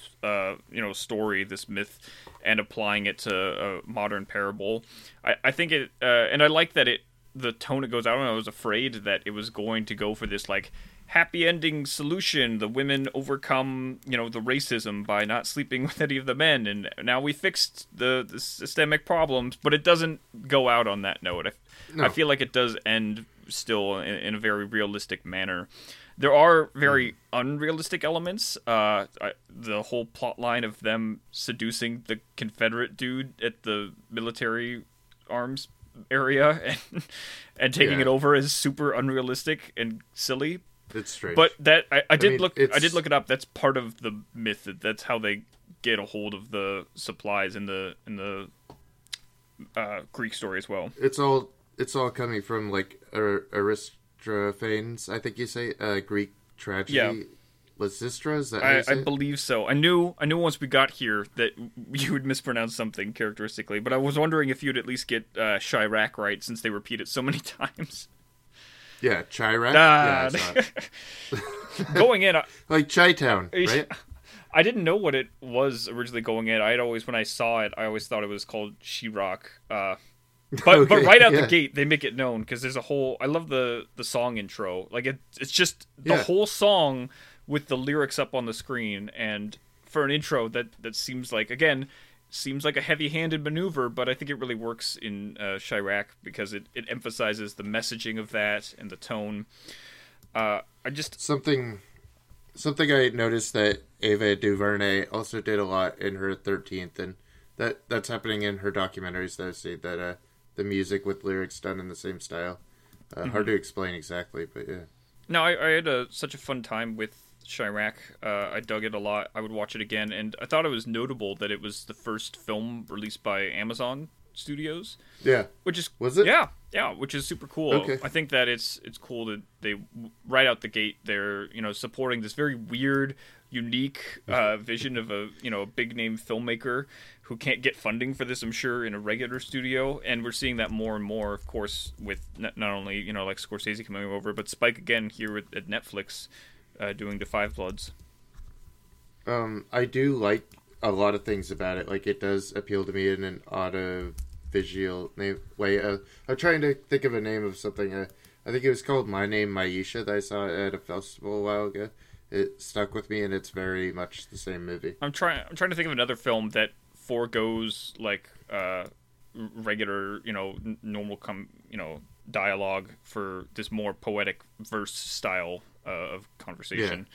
story, this myth, and applying it to a modern parable. I think it, and I like that the tone it goes out on. I was afraid that it was going to go for this like happy ending solution. The women overcome, the racism by not sleeping with any of the men, and now we fixed the systemic problems. But it doesn't go out on that note. I feel like it does end still in a very realistic manner. There are very unrealistic elements. The whole plot line of them seducing the Confederate dude at the military arms area and taking it over is super unrealistic and silly. It's strange. But that I did look it up. That's part of the myth. That's how they get a hold of the supplies in the Greek story as well. It's all coming from like Aristophanes, I think you say, Greek tragedy. Yeah. Lysistra, is that how you say? I believe so. I knew once we got here that you would mispronounce something characteristically, but I was wondering if you'd at least get Chi-Raq right, since they repeat it so many times. Yeah, Chi-Raq. Going in like Chi-Town, right? I didn't know what it was originally going in. When I saw it, I always thought it was called Chi-Raq. But right out the gate, they make it known, because there's a whole... I love the song intro. Like, it's just the whole song with the lyrics up on the screen. And for an intro, that seems like a heavy-handed maneuver, but I think it really works in Chi-Raq, because it emphasizes the messaging of that and the tone. Something I noticed that Ava DuVernay also did a lot in her 13th, and that's happening in her documentaries that I've seen, that... the music with lyrics done in the same style. Hard to explain exactly, but yeah. No, I had such a fun time with Chi-Raq. I dug it a lot. I would watch it again, and I thought it was notable that it was the first film released by Amazon Studios. Yeah. Was it? Yeah, which is super cool. Okay. I think that it's cool that they, right out the gate, they're supporting this very weird, unique vision of a a big name filmmaker who can't get funding for this, I'm sure, in a regular studio. And we're seeing that more and more, of course, with not only like Scorsese coming over, but Spike again here at Netflix doing Da 5 Bloods. I do like a lot of things about it. Like, it does appeal to me in an auto-visual way. I'm trying to think of a name of something. I think it was called My Name, Myesha, that I saw at a festival a while ago. It stuck with me, and it's very much the same movie. I'm trying to think of another film that forgoes like regular, normal dialogue for this more poetic verse style of conversation.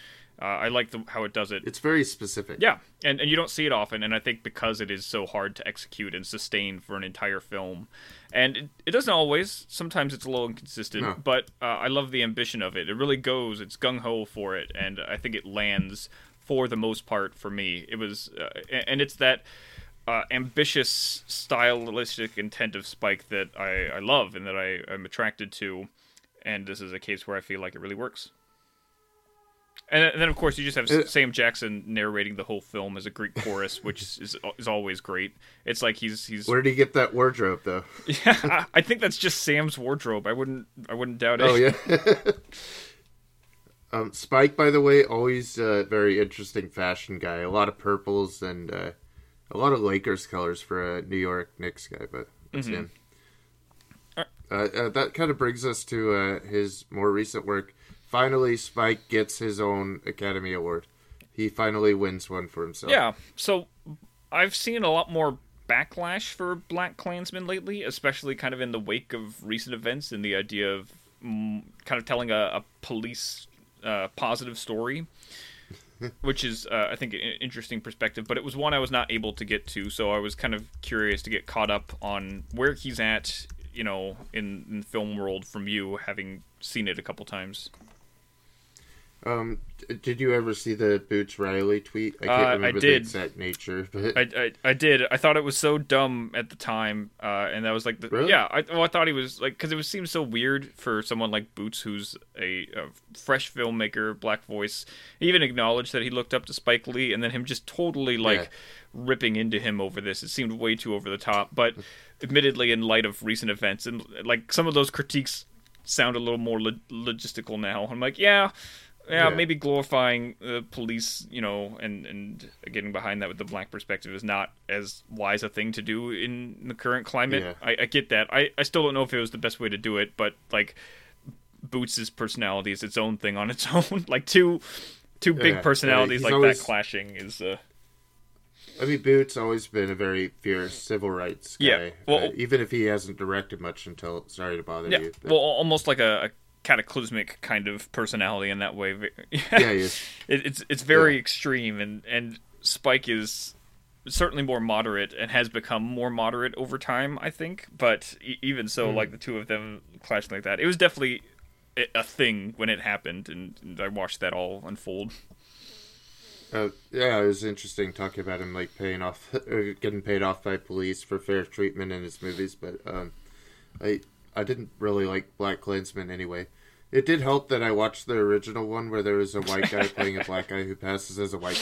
Yeah. I like how it does it. It's very specific. Yeah, and you don't see it often, and I think because it is so hard to execute and sustain for an entire film, and it doesn't always. Sometimes it's a little inconsistent, but I love the ambition of it. It really goes. It's gung-ho for it, and I think it lands for the most part for me. It was, and it's that ambitious, stylistic intent of Spike that I love and that I'm attracted to, and this is a case where I feel like it really works. And then, of course, you just have Sam Jackson narrating the whole film as a Greek chorus, which is always great. It's like he's. Where did he get that wardrobe, though? Yeah, I think that's just Sam's wardrobe. I wouldn't doubt it. Oh yeah. Spike, by the way, always a very interesting fashion guy. A lot of purples and a lot of Lakers colors for a New York Knicks guy, but that's him. That kind of brings us to his more recent work. Finally, Spike gets his own Academy Award. He finally wins one for himself. Yeah, so I've seen a lot more backlash for Black Klansmen lately, especially kind of in the wake of recent events and the idea of kind of telling a police positive story, which is, I think, an interesting perspective. But it was one I was not able to get to, so I was kind of curious to get caught up on where he's at, in the film world from you, having seen it a couple times. Did you ever see the Boots Riley tweet? I can't remember the exact nature, but I did. I thought it was so dumb at the time, and that was like, really? Yeah. I thought he was like, because it seemed so weird for someone like Boots, who's a fresh filmmaker, black voice. He even acknowledged that he looked up to Spike Lee, and then him just totally ripping into him over this. It seemed way too over the top, but admittedly, in light of recent events and like some of those critiques sound a little more logistical now. I'm like, yeah, maybe glorifying the police, you know, and getting behind that with the black perspective is not as wise a thing to do in the current climate. Yeah. I get that. I still don't know if it was the best way to do it, but, like, Boots' personality is its own thing on its own. Like, two big personalities like always, that clashing is... I mean, Boots always been a very fierce civil rights guy. Yeah, well, even if he hasn't directed much until... Sorry to bother you. But... Well, almost like a cataclysmic kind of personality in that way. Yeah, he is. It's very extreme, and Spike is certainly more moderate and has become more moderate over time, I think. But even so, like, the two of them clashing like that. It was definitely a thing when it happened, and I watched that all unfold. Yeah, it was interesting talking about him, like, paying off, or getting paid off by police for fair treatment in his movies, but I didn't really like Black Klansman anyway. It did help that I watched the original one where there was a white guy playing a black guy who passes as a white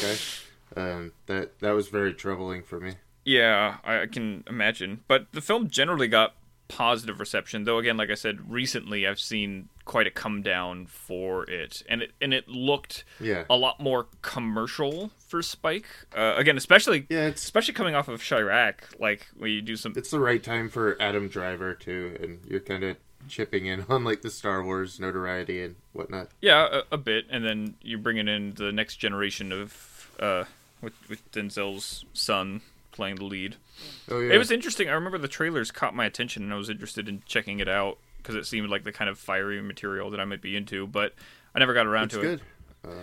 guy. That was very troubling for me. Yeah, I can imagine. But the film generally got positive reception, though. Again, like I said, recently I've seen quite a come down for it, and it looked a lot more commercial for Spike. Again, especially coming off of Chi-Raq, like when you do some. It's the right time for Adam Driver too, and you're kind of chipping in on like the Star Wars notoriety and whatnot. Yeah, a bit, and then you're bringing in the next generation of with Denzel's son playing the lead. Oh, yeah. It was interesting. I remember the trailers caught my attention, and I was interested in checking it out because it seemed like the kind of fiery material that I might be into, but I never got around to it. It's good.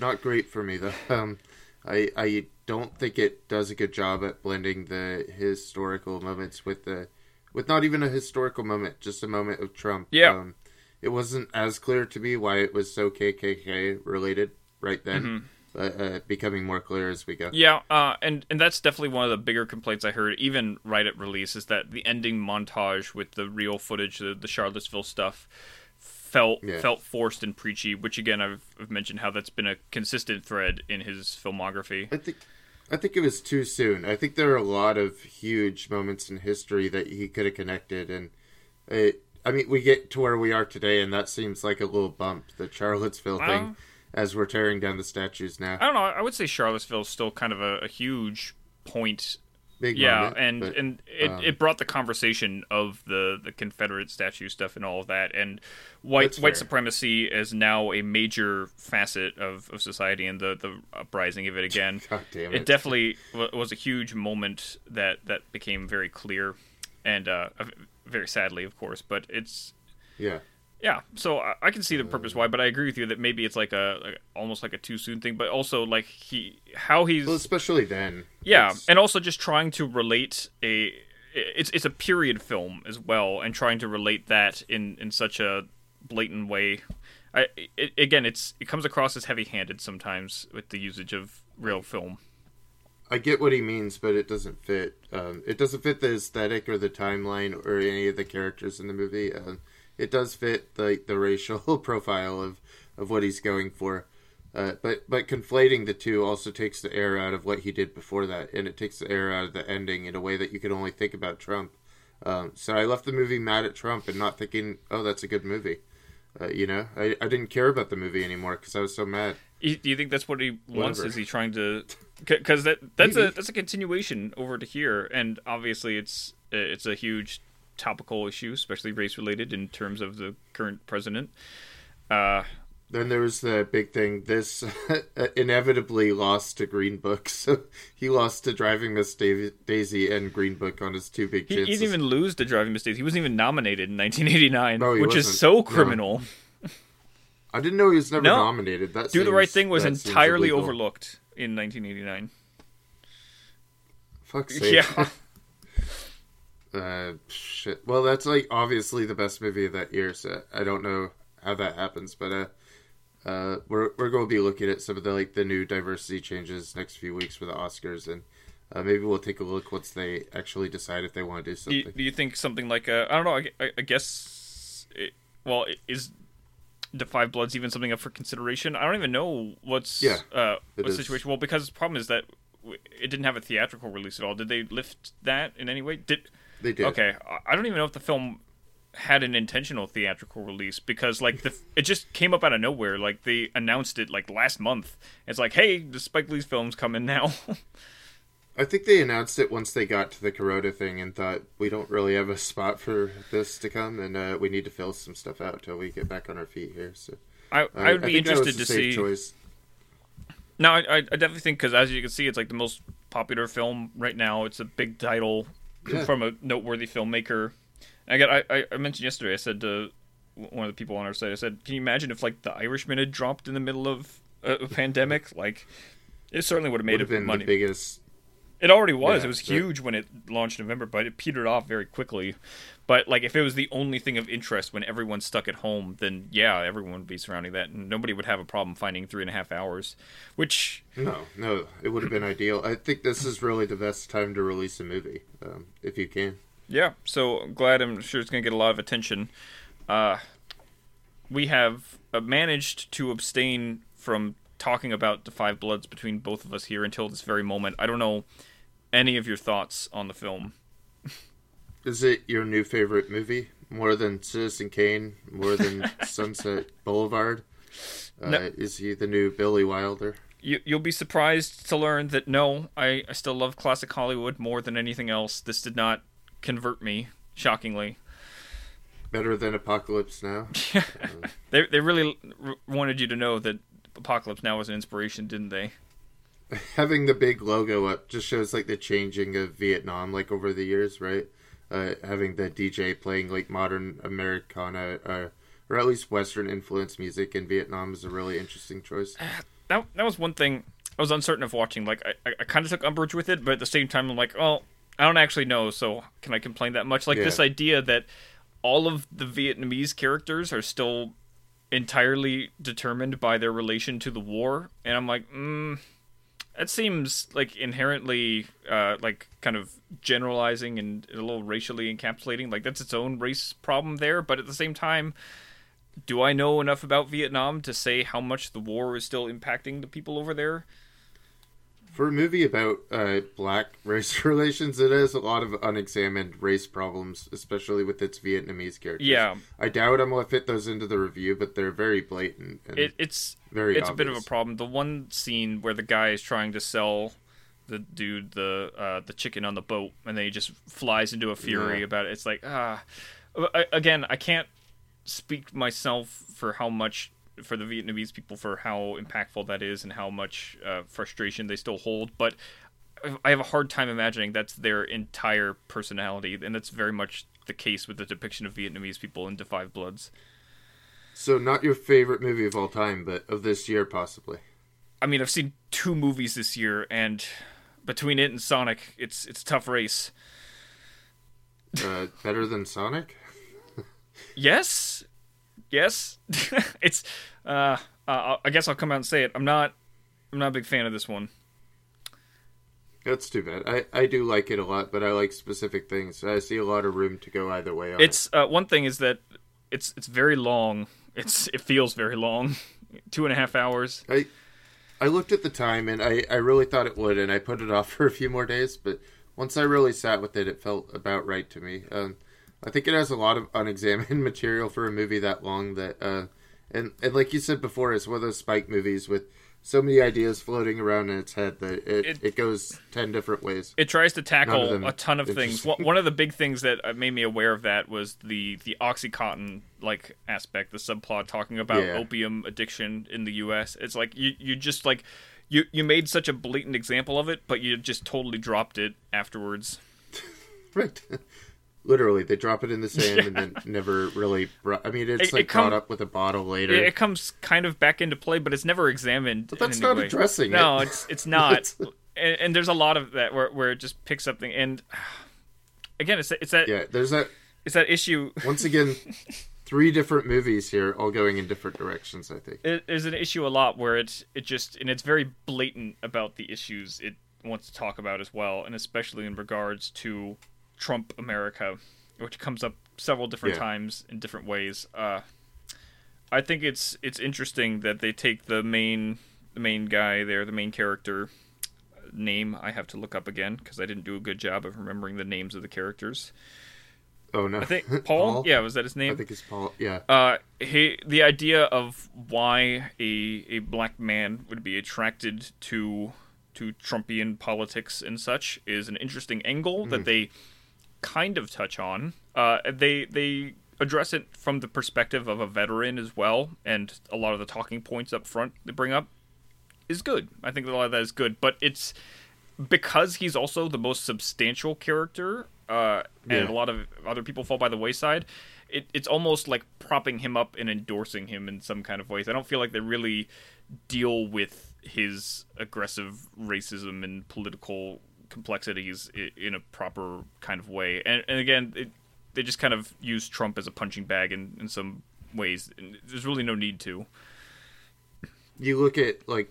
Not great for me, though. I don't think it does a good job at blending the historical moments with not even a historical moment, just a moment of Trump. Yeah. It wasn't as clear to me why it was so KKK related right then. Mm-hmm. Becoming more clear as we go. Yeah, and that's definitely one of the bigger complaints I heard, even right at release, is that the ending montage with the real footage, the Charlottesville stuff, felt forced and preachy. Which again, I've mentioned how that's been a consistent thread in his filmography. I think it was too soon. I think there are a lot of huge moments in history that he could have connected, and we get to where we are today, and that seems like a little bump, the Charlottesville thing. As we're tearing down the statues now. I don't know. I would say Charlottesville's still kind of a huge point. Big moment, and it brought the conversation of the Confederate statue stuff and all of that. And white supremacy is now a major facet of society, and the uprising of it again. God damn it. It definitely was a huge moment that became very clear. And very sadly, of course. But it's... Yeah. Yeah, so I can see the purpose why, but I agree with you that maybe it's like almost like a too soon thing, but also like well, especially then. Yeah, and also just trying to relate it's a period film as well, and trying to relate that in such a blatant way. It comes across as heavy-handed sometimes with the usage of real film. I get what he means, but it doesn't fit. It doesn't fit the aesthetic or the timeline or any of the characters in the movie. It does fit the racial profile of what he's going for. But conflating the two also takes the air out of what he did before that, and it takes the air out of the ending in a way that you can only think about Trump. So I left the movie mad at Trump and not thinking, oh, that's a good movie. I didn't care about the movie anymore because I was so mad. Do you think that's what he wants? Whatever. Is he trying to... Because that's a continuation over to here, and obviously it's a huge... topical issue, especially race-related in terms of the current president. Then there was the big thing, this inevitably lost to Green Book, so he lost to Driving Miss Daisy and Green Book on his two big chances. He didn't even lose to Driving Miss Daisy. He wasn't even nominated in 1989, which is so criminal. No. I didn't know he was never nominated. That Do the Right Thing was entirely overlooked in 1989. Fuck's sake. Yeah. Shit. Well, that's like obviously the best movie of that year, so I don't know how that happens, but we're going to be looking at some of the new diversity changes next few weeks for the Oscars, and maybe we'll take a look once they actually decide if they want to do something. Do you think something like I don't know? I guess. Is Da 5 Bloods even something up for consideration? I don't even know what situation. Well, because the problem is that it didn't have a theatrical release at all. Did they lift that in any way? They did. Okay, I don't even know if the film had an intentional theatrical release, because like it just came up out of nowhere. Like they announced it like last month. It's like, hey, the Spike Lee's film's coming now. I think they announced it once they got to the Corona thing and thought, we don't really have a spot for this to come, and we need to fill some stuff out until we get back on our feet here. So I would be interested to see. Choice. No, I definitely think, because as you can see, it's like the most popular film right now. It's a big title from a noteworthy filmmaker. I mentioned yesterday, I said to one of the people on our site, I said, can you imagine if like The Irishman had dropped in the middle of a pandemic? Like, it certainly would have made it money. The biggest... It already was. Yeah, it was huge when it launched in November, but it petered off very quickly. But like, if it was the only thing of interest when everyone's stuck at home, then yeah, everyone would be surrounding that, and nobody would have a problem finding 3.5 hours. Which no, it would have been ideal. I think this is really the best time to release a movie, if you can. Yeah, so I'm sure it's going to get a lot of attention. We have managed to abstain from talking about the 5 Bloods between both of us here until this very moment. I don't know any of your thoughts on the film. Is it your new favorite movie? More than Citizen Kane? More than Sunset Boulevard? No. Is he the new Billy Wilder? You'll be surprised to learn that no, I still love classic Hollywood more than anything else. This did not convert me, shockingly. Better than Apocalypse Now? They really wanted you to know that Apocalypse Now was an inspiration, didn't they? Having the big logo up just shows like the changing of Vietnam, like over the years, right? Having the DJ playing like modern Americana or at least Western influenced music in Vietnam is a really interesting choice. That was one thing I was uncertain of watching. Like I kind of took umbrage with it, but at the same time I'm like, oh, I don't actually know, so can I complain that much? Like this idea that all of the Vietnamese characters are still entirely determined by their relation to the war, and I'm like, that seems like inherently like kind of generalizing and a little racially encapsulating. Like that's its own race problem there, but at the same time, do I know enough about Vietnam to say how much the war is still impacting the people over there? For a movie about black race relations, it has a lot of unexamined race problems, especially with its Vietnamese characters. Yeah. I doubt I'm going to fit those into the review, but they're very blatant. And it's very obvious. It's a bit of a problem. The one scene where the guy is trying to sell the dude the chicken on the boat, and then he just flies into a fury about it. It's like, again, I can't speak myself for how much... for the Vietnamese people, for how impactful that is and how much frustration they still hold. But I have a hard time imagining that's their entire personality, and that's very much the case with the depiction of Vietnamese people in Da 5 Bloods. So not your favorite movie of all time, but of this year, possibly. I mean, I've seen 2 movies this year, and between it and Sonic, it's a tough race. Better than Sonic? Yes. Yes, it's. I guess I'll come out and say it. I'm not a big fan of this one. That's too bad. I do like it a lot, but I like specific things. I see a lot of room to go either way. One thing is that it's very long. It feels very long, 2.5 hours. I looked at the time and I really thought it would, and I put it off for a few more days. But once I really sat with it, it felt about right to me. I think it has a lot of unexamined material for a movie that long. That and like you said before, it's one of those Spike movies with so many ideas floating around in its head that it goes 10 different ways. It tries to tackle a ton of things. One of the big things that made me aware of that was the OxyContin like aspect, the subplot talking about opium addiction in the U.S. It's like you just like you made such a blatant example of it, but you just totally dropped it afterwards. Right. Literally, they drop it in the sand and then never really... It's brought up with a bottle later. It comes kind of back into play, but it's never examined. But that's not addressing it. No, it's not. and there's a lot of that where it just picks something. And again, it's that... Yeah, there's that... It's that issue... Once again, 3 different movies here, all going in different directions, I think. There's an issue a lot where it just... And it's very blatant about the issues it wants to talk about as well, and especially in regards to... Trump America, which comes up several different times in different ways. I think it's interesting that they take the main guy there, the main character name. I have to look up again because I didn't do a good job of remembering the names of the characters. Oh no! I think Paul. Yeah, was that his name? I think it's Paul. Yeah. The idea of why a black man would be attracted to Trumpian politics and such is an interesting angle that they kind of touch on. They address it from the perspective of a veteran as well, and a lot of the talking points up front they bring up is good. I think a lot of that is good, but it's because he's also the most substantial character. And a lot of other people fall by the wayside. It's almost like propping him up and endorsing him in some kind of ways. I don't feel like they really deal with his aggressive racism and political complexities in a proper kind of way. And again, they just kind of use Trump as a punching bag in some ways. And there's really no need to. You look at like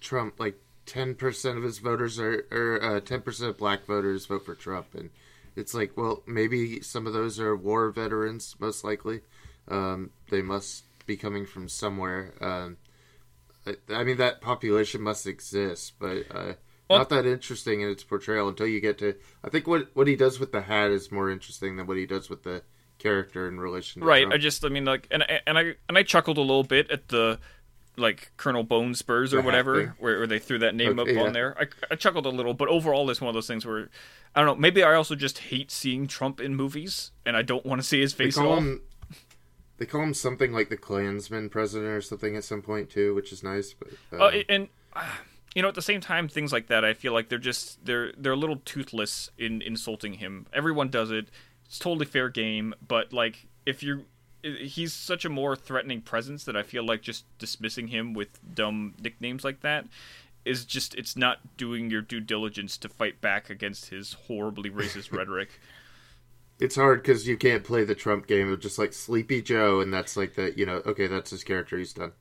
Trump, like 10% of his voters are 10% of black voters vote for Trump, and it's like, well, maybe some of those are war veterans, most likely. They must be coming from somewhere. I mean, that population must exist, but not that interesting in its portrayal until you get to... I think what he does with the hat is more interesting than what he does with the character in relation to Trump. I chuckled a little bit at the... like Colonel Bone Spurs or whatever, where they threw that name up on there. I chuckled a little, but overall it's one of those things where, I don't know, maybe I also just hate seeing Trump in movies, and I don't want to see his face at all. They call him something like the Klansman president or something at some point, too, which is nice. But at the same time, things like that, I feel like they're a little toothless in insulting him. Everyone does it. It's totally fair game, but, like, he's such a more threatening presence that I feel like just dismissing him with dumb nicknames like that is just, it's not doing your due diligence to fight back against his horribly racist rhetoric. It's hard because you can't play the Trump game of just like Sleepy Joe, and that's like the, you know, okay, that's his character, he's done.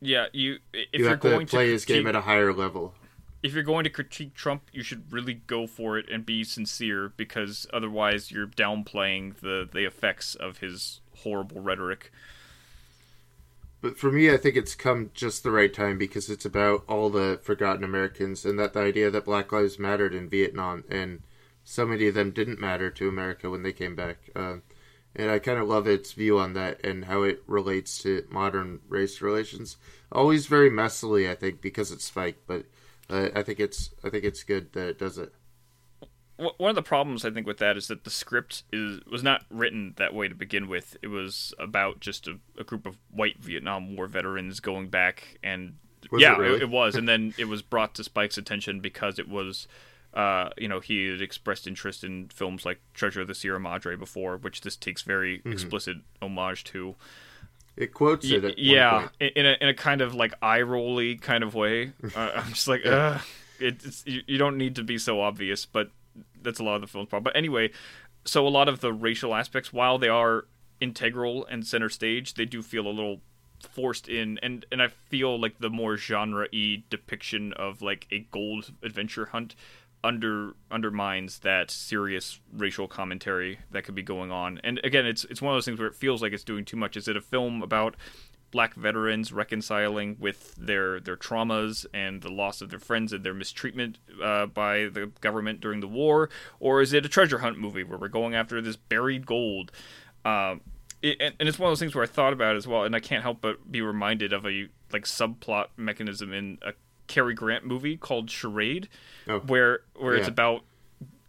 Yeah, you have to play his game at a higher level. If you're going to critique Trump, you should really go for it and be sincere, because otherwise you're downplaying the effects of his horrible rhetoric. But for me, I think it's come just the right time, because it's about all the forgotten Americans, and that the idea that Black Lives mattered in Vietnam, and so many of them didn't matter to America when they came back. And I kind of love its view on that and how it relates to modern race relations. Always very messily, I think, because it's Spike, but I think it's good that it does it. One of the problems I think with that is that the script was not written that way to begin with. It was about just a group of white Vietnam War veterans going back, and it was, and then it was brought to Spike's attention because it was, he had expressed interest in films like Treasure of the Sierra Madre before, which this takes very explicit homage to. It quotes it at one point. in a kind of like eye-rolly kind of way. I'm just like, you don't need to be so obvious, but that's a lot of the film's problem. But anyway, so a lot of the racial aspects, while they are integral and center stage, they do feel a little forced in, and I feel like the more genre-y depiction of like a gold adventure hunt undermines that serious racial commentary that could be going on. And again, it's one of those things where it feels like it's doing too much. Is it a film about black veterans reconciling with their traumas and the loss of their friends and their mistreatment by the government during the war, or is it a treasure hunt movie where we're going after this buried gold? And it's one of those things where I thought about it as well, and I can't help but be reminded of a like subplot mechanism in a Cary Grant movie called Charade, where it's about,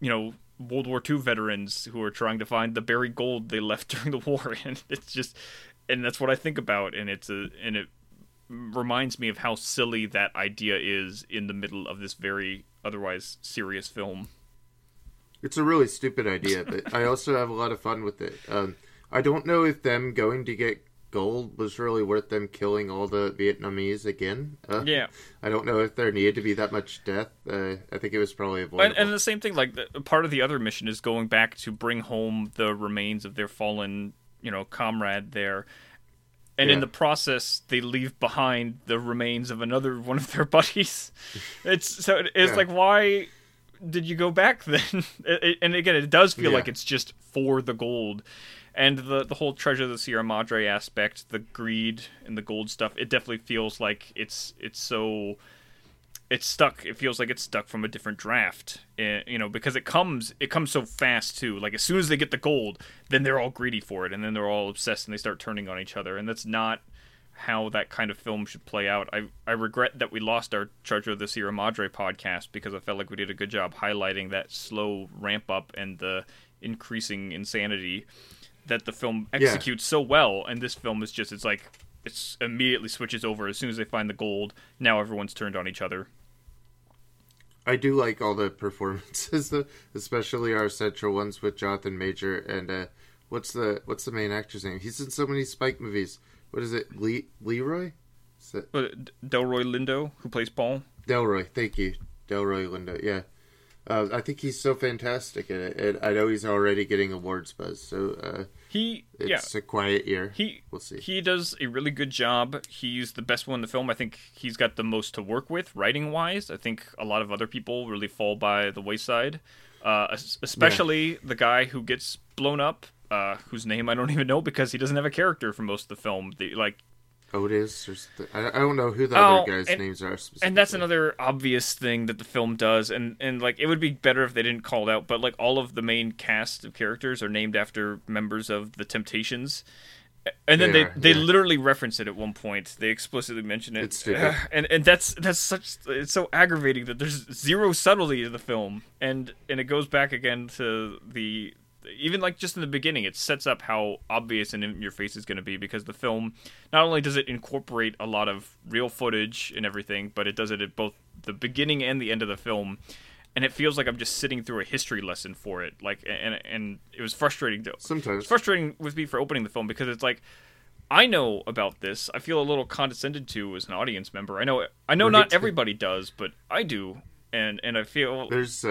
you know, World War II veterans who are trying to find the buried gold they left during the war, and it's just, and that's what I think about, and it reminds me of how silly that idea is in the middle of this very otherwise serious film. It's a really stupid idea, but I also have a lot of fun with it. I don't know if them going to get gold was really worth them killing all the Vietnamese again. I don't know if there needed to be that much death. I think it was probably avoidable. And the same thing, like part of the other mission is going back to bring home the remains of their fallen, you know, comrade there. And in the process, they leave behind the remains of another one of their buddies. It's like, why did you go back then? And again, it does feel like it's just for the gold. And the whole Treasure of the Sierra Madre aspect, the greed and the gold stuff, it definitely feels like it's so it's stuck. It feels like it's stuck from a different draft, you know, because it comes so fast too. Like as soon as they get the gold, then they're all greedy for it, and then they're all obsessed, and they start turning on each other, and that's not how that kind of film should play out. I regret that we lost our Treasure of the Sierra Madre podcast because I felt like we did a good job highlighting that slow ramp up and the increasing insanity that the film executes so well. And this film is just, it's like, it immediately switches over as soon as they find the gold. Now everyone's turned on each other. I do like all the performances, especially our central ones with Jonathan Major and what's the main actor's name? He's in so many Spike movies. What is it, Leroy? Is that... Delroy Lindo, who plays Paul. Delroy, thank you, Delroy Lindo. Yeah, I think he's so fantastic in it, and I know he's already getting awards buzz. So it's a quiet year. We'll see. He does a really good job. He's the best one in the film. I think he's got the most to work with writing wise. I think a lot of other people really fall by the wayside, especially the guy who gets blown up. Whose name I don't even know because he doesn't have a character for most of the film. I don't know who the other guys' names are specifically. And that's another obvious thing that the film does. And like it would be better if they didn't call it out, but like all of the main cast of characters are named after members of the Temptations. And then they literally reference it at one point. They explicitly mention it. It's stupid. And that's such, it's so aggravating that there's zero subtlety to the film. And it goes back again to the. Even like just in the beginning, it sets up how obvious and in your face is going to be because the film not only does it incorporate a lot of real footage and everything, but it does it at both the beginning and the end of the film, and it feels like I'm just sitting through a history lesson for it. Like, and it was frustrating though. Sometimes it's frustrating with me for opening the film because it's like I know about this. I feel a little condescended to as an audience member. I know right. Not everybody does, but I do, and I feel there's.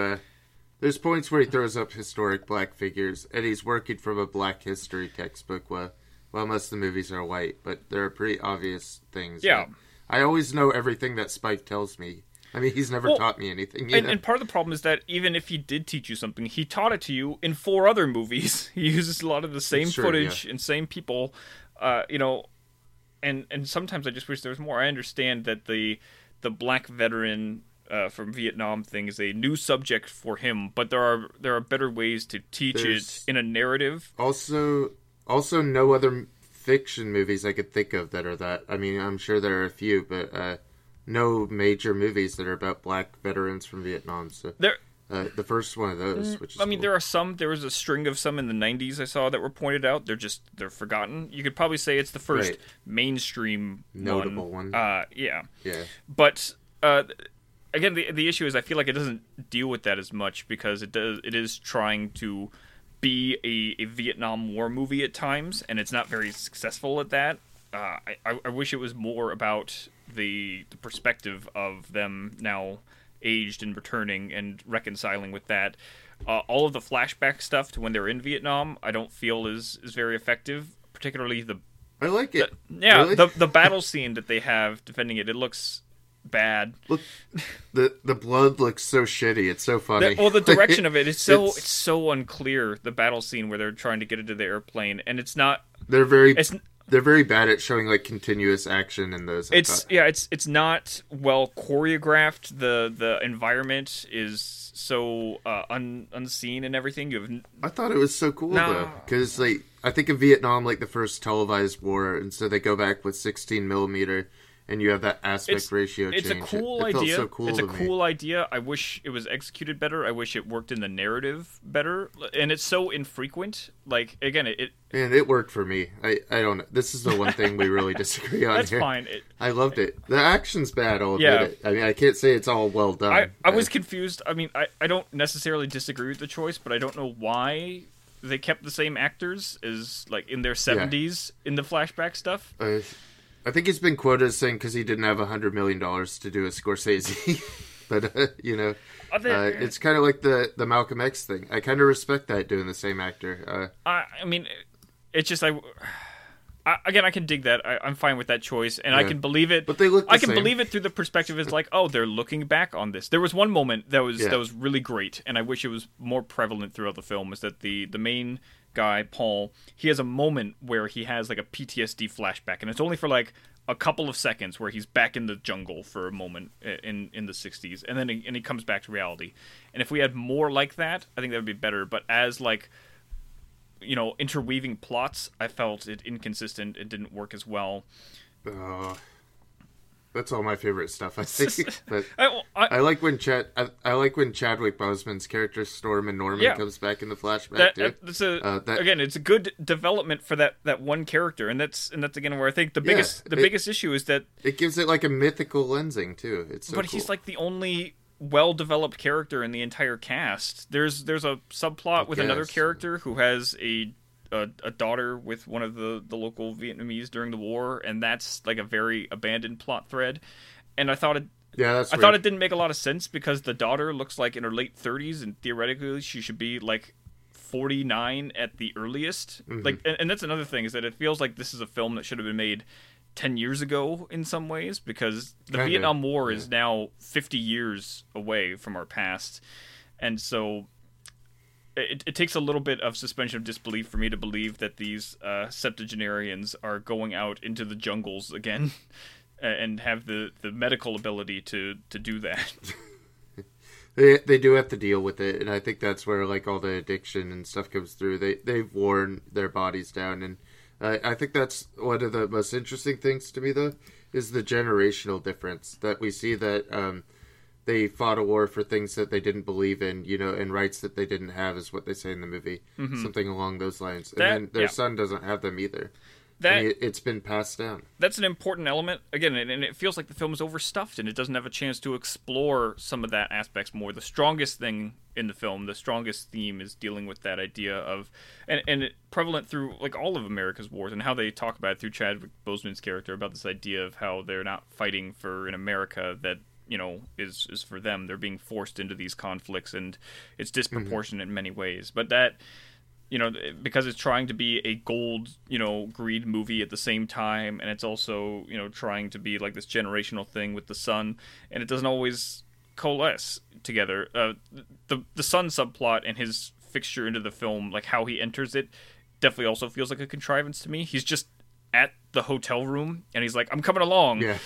There's points where he throws up historic black figures, and he's working from a black history textbook. Well, most of the movies are white, but there are pretty obvious things. Yeah. I always know everything that Spike tells me. I mean, he's never taught me anything. And part of the problem is that even if he did teach you something, he taught it to you in 4 other movies. He uses a lot of the same footage and same people, you know. And sometimes I just wish there was more. I understand that the black veteran... from Vietnam thing is a new subject for him, but there are better ways to teach it in a narrative. Also no other fiction movies I could think of that are that. I mean, I'm sure there are a few, but no major movies that are about black veterans from Vietnam. So the first one of those, which is I mean, cool. There are some. There was a string of some in the 90s I saw that were pointed out. They're forgotten. You could probably say it's the first mainstream notable one. Yeah. But. Again, the issue is I feel like it doesn't deal with that as much because it is trying to be a Vietnam War movie at times, and it's not very successful at that. I wish it was more about the perspective of them now aged and returning and reconciling with that. All of the flashback stuff to when they're in Vietnam I don't feel is very effective, particularly the... I like it. The battle scene that they have defending it looks... bad. Look, the blood looks so shitty. It's so funny. The direction of it is so it's so unclear. The battle scene where they're trying to get into the airplane, and it's not. They're very bad at showing like continuous action in those. It's not well choreographed. The environment is so unseen and everything. I thought it was so cool though, because like I think of Vietnam like the first televised war, and so they go back with 16mm. And you have that aspect ratio change. It's a cool idea. So cool it's a cool me. Idea. I wish it was executed better. I wish it worked in the narrative better. And it's so infrequent. Like, again, it... Man, it worked for me. I don't know. This is the one thing we really disagree on. That's here. Fine. I loved it. The action's bad, I'll admit it. I mean, I can't say it's all well done. I was confused. I mean, I don't necessarily disagree with the choice, but I don't know why... They kept the same actors as, like, in their 70s in the flashback stuff. I think he's been quoted as saying because he didn't have $100 million to do a Scorsese. But, you know, it's kind of like the Malcolm X thing. I kind of respect that, doing the same actor. I mean, it's just, I can dig that. I'm fine with that choice, and I can believe it. But they look the same. Believe it through the perspective is like, oh, they're looking back on this. There was one moment that was really great, and I wish it was more prevalent throughout the film, is that the main guy, Paul, he has a moment where he has like a PTSD flashback, and it's only for like a couple of seconds where he's back in the jungle for a moment in the 60s, and then he comes back to reality. And if we had more like that, I think that would be better. But as like, you know, interweaving plots, I felt it inconsistent. It didn't work as well. That's all my favorite stuff, I think. But I like when Chadwick Boseman's character Storm and Norman comes back in the flashback. Again, it's a good development for that one character, and that's again where I think the biggest issue is that it gives it like a mythical lensing too. It's so cool. He's like the only well-developed character in the entire cast. There's a subplot with another character who has a daughter with one of the local Vietnamese during the war, and that's like a very abandoned plot thread. And I thought it didn't make a lot of sense because the daughter looks like in her late 30s, and theoretically she should be like 49 at the earliest. Mm-hmm. Like, and that's another thing is that it feels like this is a film that should have been made 10 years ago in some ways, because the Vietnam War is now 50 years away from our past, and so. It takes a little bit of suspension of disbelief for me to believe that these septuagenarians are going out into the jungles again and have the medical ability to do that. They do have to deal with it, and I think that's where like all the addiction and stuff comes through. They've worn their bodies down, and I think that's one of the most interesting things to me, though, is the generational difference that we see that... they fought a war for things that they didn't believe in, you know, and rights that they didn't have is what they say in the movie. Mm-hmm. Something along those lines. And then their son doesn't have them either. It's been passed down. That's an important element. Again, and it feels like the film is overstuffed and it doesn't have a chance to explore some of that aspects more. The strongest thing in the film, the strongest theme is dealing with that idea of... And it prevalent through like all of America's wars, and how they talk about it through Chadwick Boseman's character, about this idea of how they're not fighting for an America that... you know, is for them. They're being forced into these conflicts, and it's disproportionate in many ways. But that, you know, because it's trying to be a gold, you know, greed movie at the same time, and it's also, you know, trying to be like this generational thing with the son, and it doesn't always coalesce together. The son subplot and his fixture into the film, like how he enters it, definitely also feels like a contrivance to me. He's just at the hotel room, and he's like, I'm coming along. Yeah.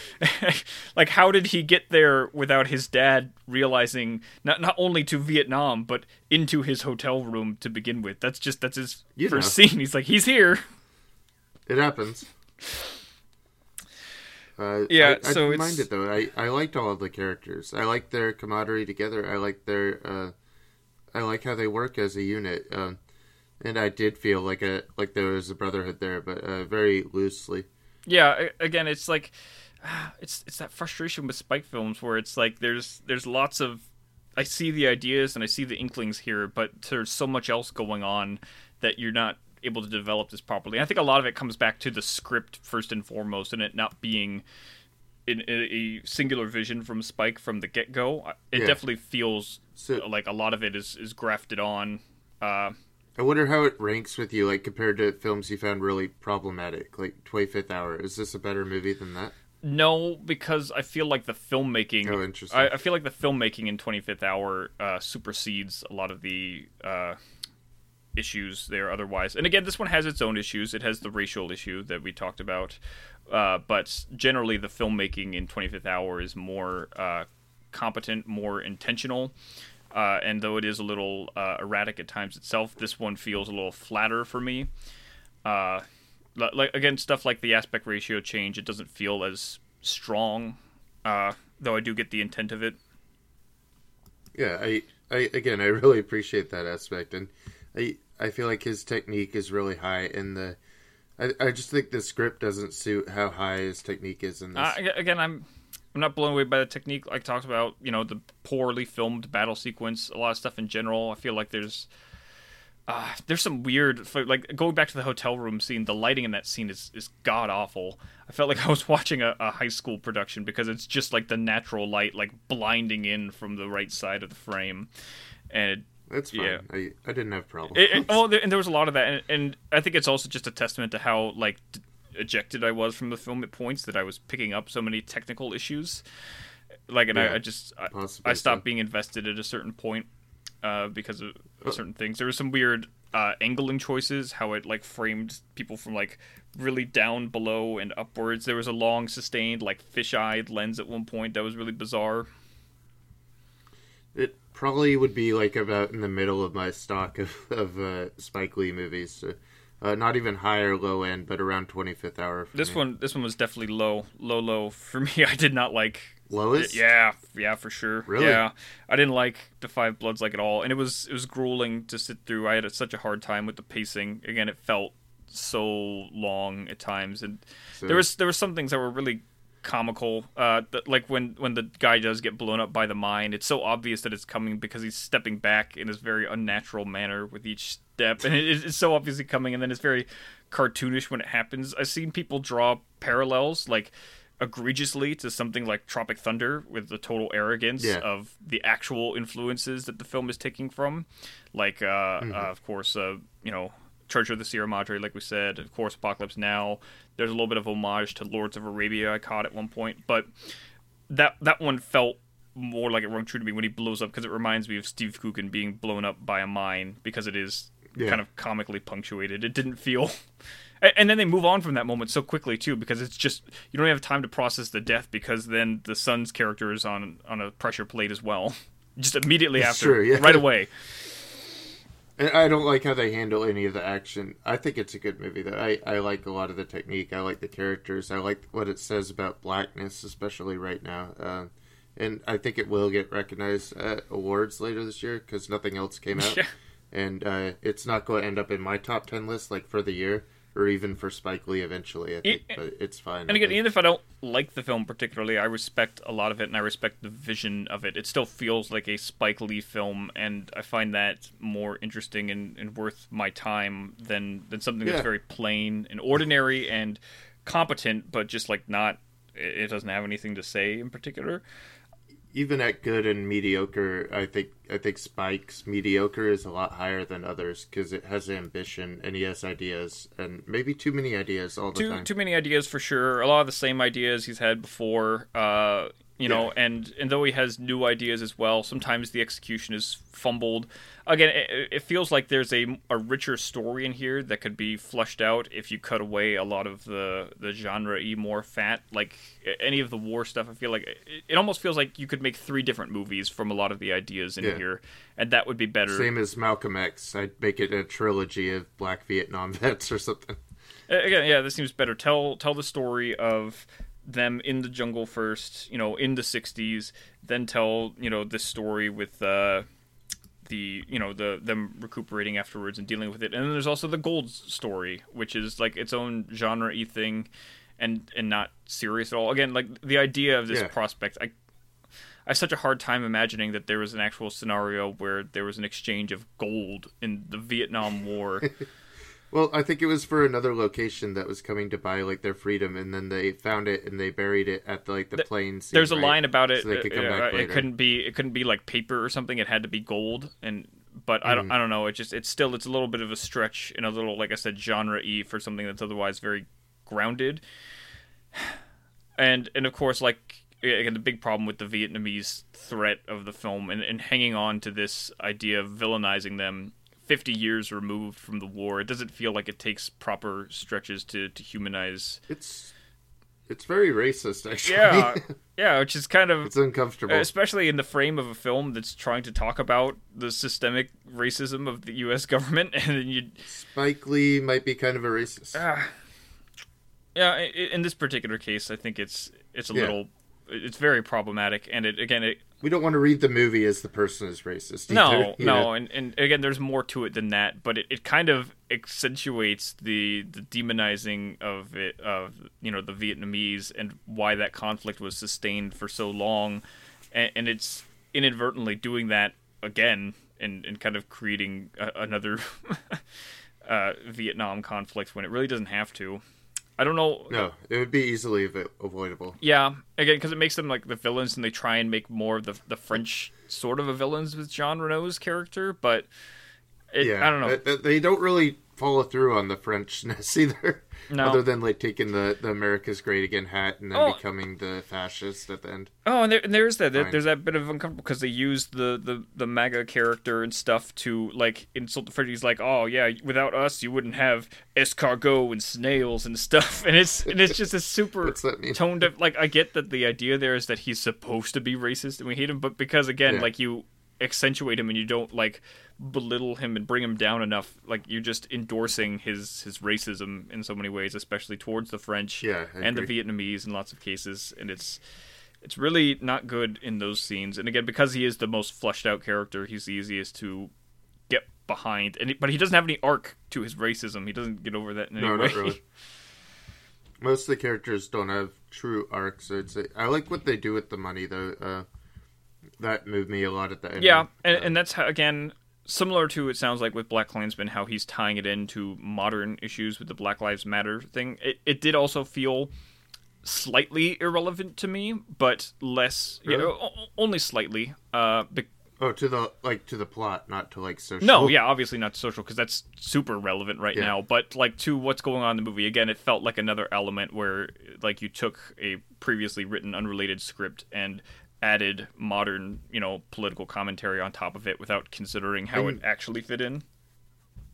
Like, how did he get there without his dad realizing not only to Vietnam, but into his hotel room to begin with? That's his first scene. He's like, he's here. It happens. I didn't mind it, though. I liked all of the characters. I like their camaraderie together. I like their... I like how they work as a unit. And I did feel like there was a brotherhood there, but very loosely. Yeah, again, it's like it's that frustration with Spike films where it's like there's lots of, I see the ideas and I see the inklings here, but there's so much else going on that you're not able to develop this properly. And I think a lot of it comes back to the script first and foremost, and it not being in a singular vision from Spike from the get go. It definitely feels like a lot of it is grafted on. I wonder how it ranks with you, like, compared to films you found really problematic, like 25th Hour. Is this a better movie than that? No, because I feel like the filmmaking... Oh, interesting. I feel like the filmmaking in 25th Hour supersedes a lot of the issues there otherwise. And again, this one has its own issues. It has the racial issue that we talked about. But generally, the filmmaking in 25th Hour is more competent, more intentional. And though it is a little erratic at times itself, this one feels a little flatter for me. Like again, stuff like the aspect ratio change, it doesn't feel as strong, though I do get the intent of it. Yeah, I really appreciate that aspect, and I feel like his technique is really high, and I just think the script doesn't suit how high his technique is in this. I'm not blown away by the technique. I talked about, you know, the poorly filmed battle sequence, a lot of stuff in general. I feel like there's some weird, like going back to the hotel room scene, the lighting in that scene is god awful. I felt like I was watching a high school production because it's just like the natural light, like blinding in from the right side of the frame. And that's fine. Yeah. I didn't have problems. And there was a lot of that. And I think it's also just a testament to how like ejected I was from the film at points, that I was picking up so many technical issues, like, and I stopped being invested at a certain point because of certain things. There was some weird angling choices, how it like framed people from like really down below and upwards. There was a long sustained like fisheye lens at one point that was really bizarre. It probably would be like about in the middle of my stock of Spike Lee movies. So, not even high or low end, but around 25th Hour. This one was definitely low for me. I did not like. Lowest? Yeah, for sure. Really? Yeah, I didn't like Da 5 Bloods like at all, and it was grueling to sit through. I had such a hard time with the pacing. Again, it felt so long at times, and so, there were some things that were really comical. Like when the guy does get blown up by the mine, it's so obvious that it's coming because he's stepping back in this very unnatural manner with each step, and it's so obviously coming. And then it's very cartoonish when it happens. I've seen people draw parallels like egregiously to something like Tropic Thunder with the total arrogance of the actual influences that the film is taking from, like of course Treasure of the Sierra Madre, like we said, of course Apocalypse Now. There's a little bit of homage to Lords of Arabia I caught at one point, but that one felt more like it rung true to me when he blows up, because it reminds me of Steve Coogan being blown up by a mine, because it is kind of comically punctuated. It didn't feel. And then they move on from that moment so quickly, too, because it's just, you don't have time to process the death, because then the son's character is on a pressure plate as well. Just immediately after, right away. And I don't like how they handle any of the action. I think it's a good movie, though. I like a lot of the technique. I like the characters. I like what it says about blackness, especially right now. And I think it will get recognized at awards later this year, because nothing else came out. Yeah. And it's not going to end up in my top 10 list like for the year. Or even for Spike Lee eventually, I think, but it's fine. And again, even if I don't like the film particularly, I respect a lot of it, and I respect the vision of it. It still feels like a Spike Lee film, and I find that more interesting and worth my time than something that's very plain and ordinary and competent, but just like not, it doesn't have anything to say in particular. Even at good and mediocre, I think Spike's mediocre is a lot higher than others, because it has ambition and he has ideas, and maybe too many ideas all the time. Too many ideas for sure. A lot of the same ideas he's had before, know, and though he has new ideas as well, sometimes the execution is fumbled. Again, it feels like there's a richer story in here that could be fleshed out if you cut away a lot of the genre-y more fat. Like, any of the war stuff, I feel like it almost feels like you could make 3 different movies from a lot of the ideas in here, and that would be better. Same as Malcolm X. I'd make it a trilogy of black Vietnam vets or something. Again, this seems better. Tell the story of them in the jungle first, in the 60s, then tell, this story with... them recuperating afterwards and dealing with it. And then there's also the gold story, which is like its own genre-y thing and not serious at all. Again, like the idea of this prospect, I have such a hard time imagining that there was an actual scenario where there was an exchange of gold in the Vietnam War. Well, I think it was for another location that was coming to buy like their freedom, and then they found it and they buried it at the plains. There's a line about it. So they could come back later. It couldn't be like paper or something. It had to be gold. But I don't know. It's still a little bit of a stretch, and a little, like I said, genre-y for something that's otherwise very grounded. And of course, like, again, the big problem with the Vietnamese threat of the film and hanging on to this idea of villainizing them. 50 years removed from the war, it doesn't feel like it takes proper stretches to humanize. It's very racist, actually. Yeah, which is kind of... It's uncomfortable. Especially in the frame of a film that's trying to talk about the systemic racism of the U.S. government, and then you... Spike Lee might be kind of a racist. Yeah, in this particular case, I think it's a little... It's very problematic, and we don't want to read the movie as the person is racist. No, and again, there's more to it than that, but it kind of accentuates the demonizing of the Vietnamese and why that conflict was sustained for so long, and it's inadvertently doing that again, and kind of creating another Vietnam conflict when it really doesn't have to. I don't know. No, it would be easily avoidable. Yeah, again, because it makes them like the villains, and they try and make more of the French sort of a villains with Jean Reno's character, but I don't know. They don't really follow through on the Frenchness either. No. Other than like taking the America's Great Again hat and then becoming the fascist at the end. Oh, and there's that. There's that bit of uncomfortable because they used the MAGA character and stuff to like insult the French. He's like, oh yeah, without us you wouldn't have escargot and snails and stuff. And it's just a super toned up. Like I get that the idea there is that he's supposed to be racist and we hate him, but because again, like you accentuate him and you don't like belittle him and bring him down enough, like you're just endorsing his racism in so many ways, especially towards the French and the Vietnamese in lots of cases, and it's really not good in those scenes. And again, because he is the most fleshed out character, he's the easiest to get behind, but he doesn't have any arc to his racism. He doesn't get over that in any way. Not really. Most of the characters don't have true arcs, I'd say. I like what they do with the money though. That moved me a lot at the end. Yeah, and that's, how, again, similar to, it sounds like, with Black Klansman, how he's tying it into modern issues with the Black Lives Matter thing. It did also feel slightly irrelevant to me, but less, really? Only slightly. To the plot, not to, like, social? No, yeah, obviously not social, because that's super relevant right now. But, like, to what's going on in the movie, again, it felt like another element where, like, you took a previously written, unrelated script and added modern, political commentary on top of it without considering how it actually fit in.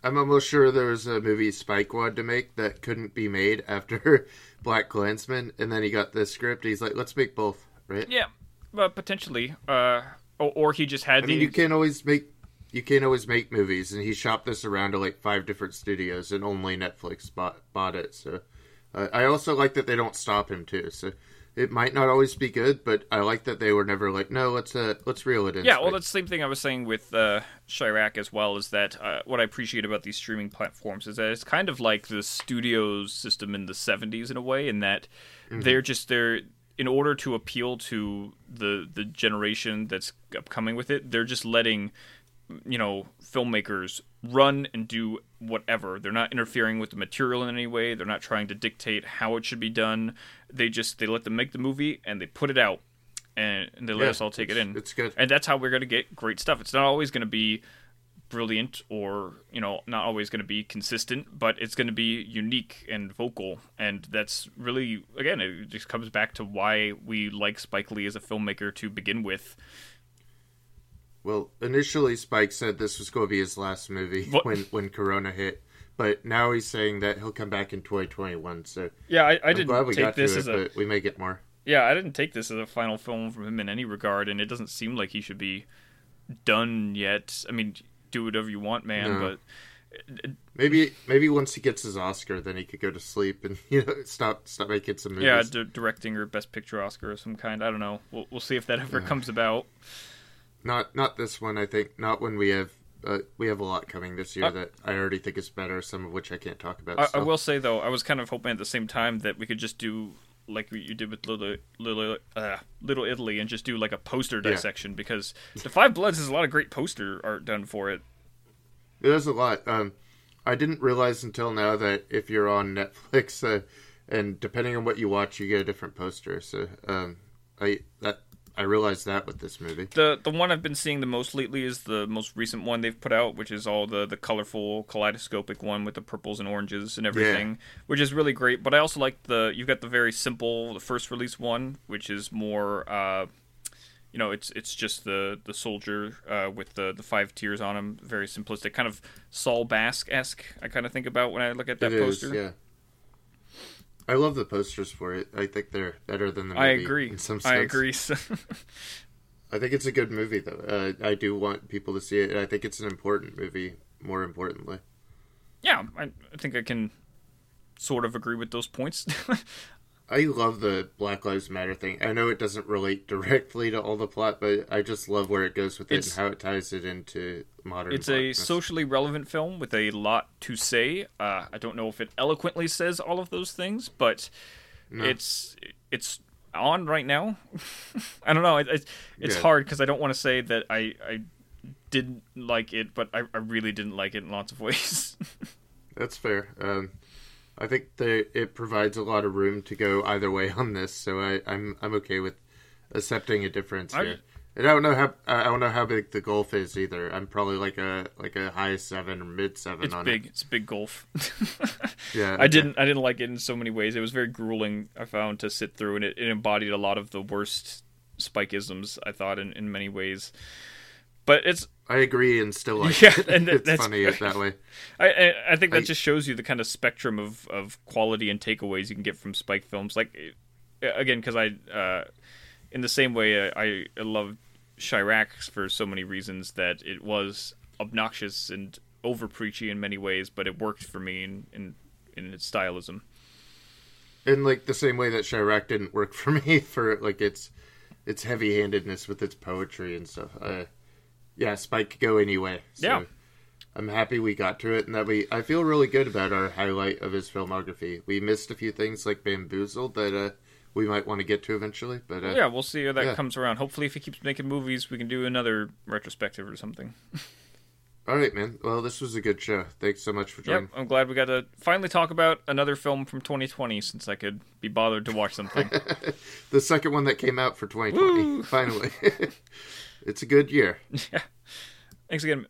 I'm almost sure there was a movie Spike wanted to make that couldn't be made after Black Klansman, and then he got this script. He's like, let's make both, right? Yeah, potentially. Or he just had. I mean, you can't always make movies, and he shopped this around to like 5 different studios, and only Netflix bought it. So, I also like that they don't stop him too. So. It might not always be good, but I like that they were never like, no, let's reel it in. Yeah, well, that's the same thing I was saying with Chi-Raq as well, is that what I appreciate about these streaming platforms is that it's kind of like the studio system in the 70s in a way, in that they're in order to appeal to the generation that's upcoming with it, they're just letting filmmakers run and do whatever. They're not interfering with the material in any way. They're not trying to dictate how it should be done. They let them make the movie and they put it out, and they let us all take it in. It's good. And that's how we're going to get great stuff. It's not always going to be brilliant or, not always going to be consistent, but it's going to be unique and vocal. And that's really, again, it just comes back to why we like Spike Lee as a filmmaker to begin with. Well, initially Spike said this was going to be his last movie when Corona hit, but now he's saying that he'll come back in 2021. So yeah, I didn't take this as a. We may get more. Yeah, I didn't take this as a final film from him in any regard, and it doesn't seem like he should be done yet. I mean, do whatever you want, man. No. But maybe once he gets his Oscar, then he could go to sleep and stop making some movies. Yeah, directing or Best Picture Oscar of some kind. I don't know. We'll see if that ever comes about. Not this one, I think. Not when we have a lot coming this year that I already think is better, some of which I can't talk about. I will say, though, I was kind of hoping at the same time that we could just do, like you did with Little Italy, and just do, like, a poster dissection, because the 5 Bloods has a lot of great poster art done for it. There's a lot. I didn't realize until now that if you're on Netflix, and depending on what you watch, you get a different poster. So, I realized that with this movie. The one I've been seeing the most lately is the most recent one they've put out, which is all the colorful, kaleidoscopic one with the purples and oranges and everything, which is really great. But I also like you've got the very simple, the first release one, which is more, it's just the soldier with the 5 tiers on him, very simplistic, kind of Saul Basque-esque, I kind of think about when I look at that poster. Is, yeah. I love the posters for it. I think they're better than the movie. I agree. In some sense. I agree. I think it's a good movie, though. I do want people to see it. I think it's an important movie, more importantly. Yeah, I think I can sort of agree with those points. I love the Black Lives Matter thing. I know it doesn't relate directly to all the plot, but I just love where it goes with it and how it ties it into modern. It's blackness. A socially relevant film with a lot to say. I don't know if it eloquently says all of those things, but it's on right now. I don't know. It's hard because I don't want to say that I didn't like it, but I really didn't like it in lots of ways. That's fair. I think it provides a lot of room to go either way on this, so I'm okay with accepting a difference here. And I don't know how big the gulf is either. I'm probably like a high 7 or mid 7 on it. It's big. It's a big gulf. Yeah. I didn't like it in so many ways. It was very grueling, I found, to sit through, and it embodied a lot of the worst Spike-isms, I thought, in many ways. But it's... I agree and still like it. And it's funny that way. I think that just shows you the kind of spectrum of quality and takeaways you can get from Spike films. Like, again, because in the same way, I love Chi-Raq for so many reasons, that it was obnoxious and over-preachy in many ways, but it worked for me in its stylism. In, like, the same way that Chi-Raq didn't work for me for, like, its heavy-handedness with its poetry and stuff. Yeah, Spike could go anyway. So yeah. I'm happy we got to it, and that I feel really good about our highlight of his filmography. We missed a few things like Bamboozled that we might want to get to eventually. But yeah, we'll see how that comes around. Hopefully, if he keeps making movies, we can do another retrospective or something. All right, man. Well, this was a good show. Thanks so much for joining. Yep, I'm glad we got to finally talk about another film from 2020, since I could be bothered to watch something. The second one that came out for 2020, Woo! Finally. It's a good year. Yeah. Thanks again.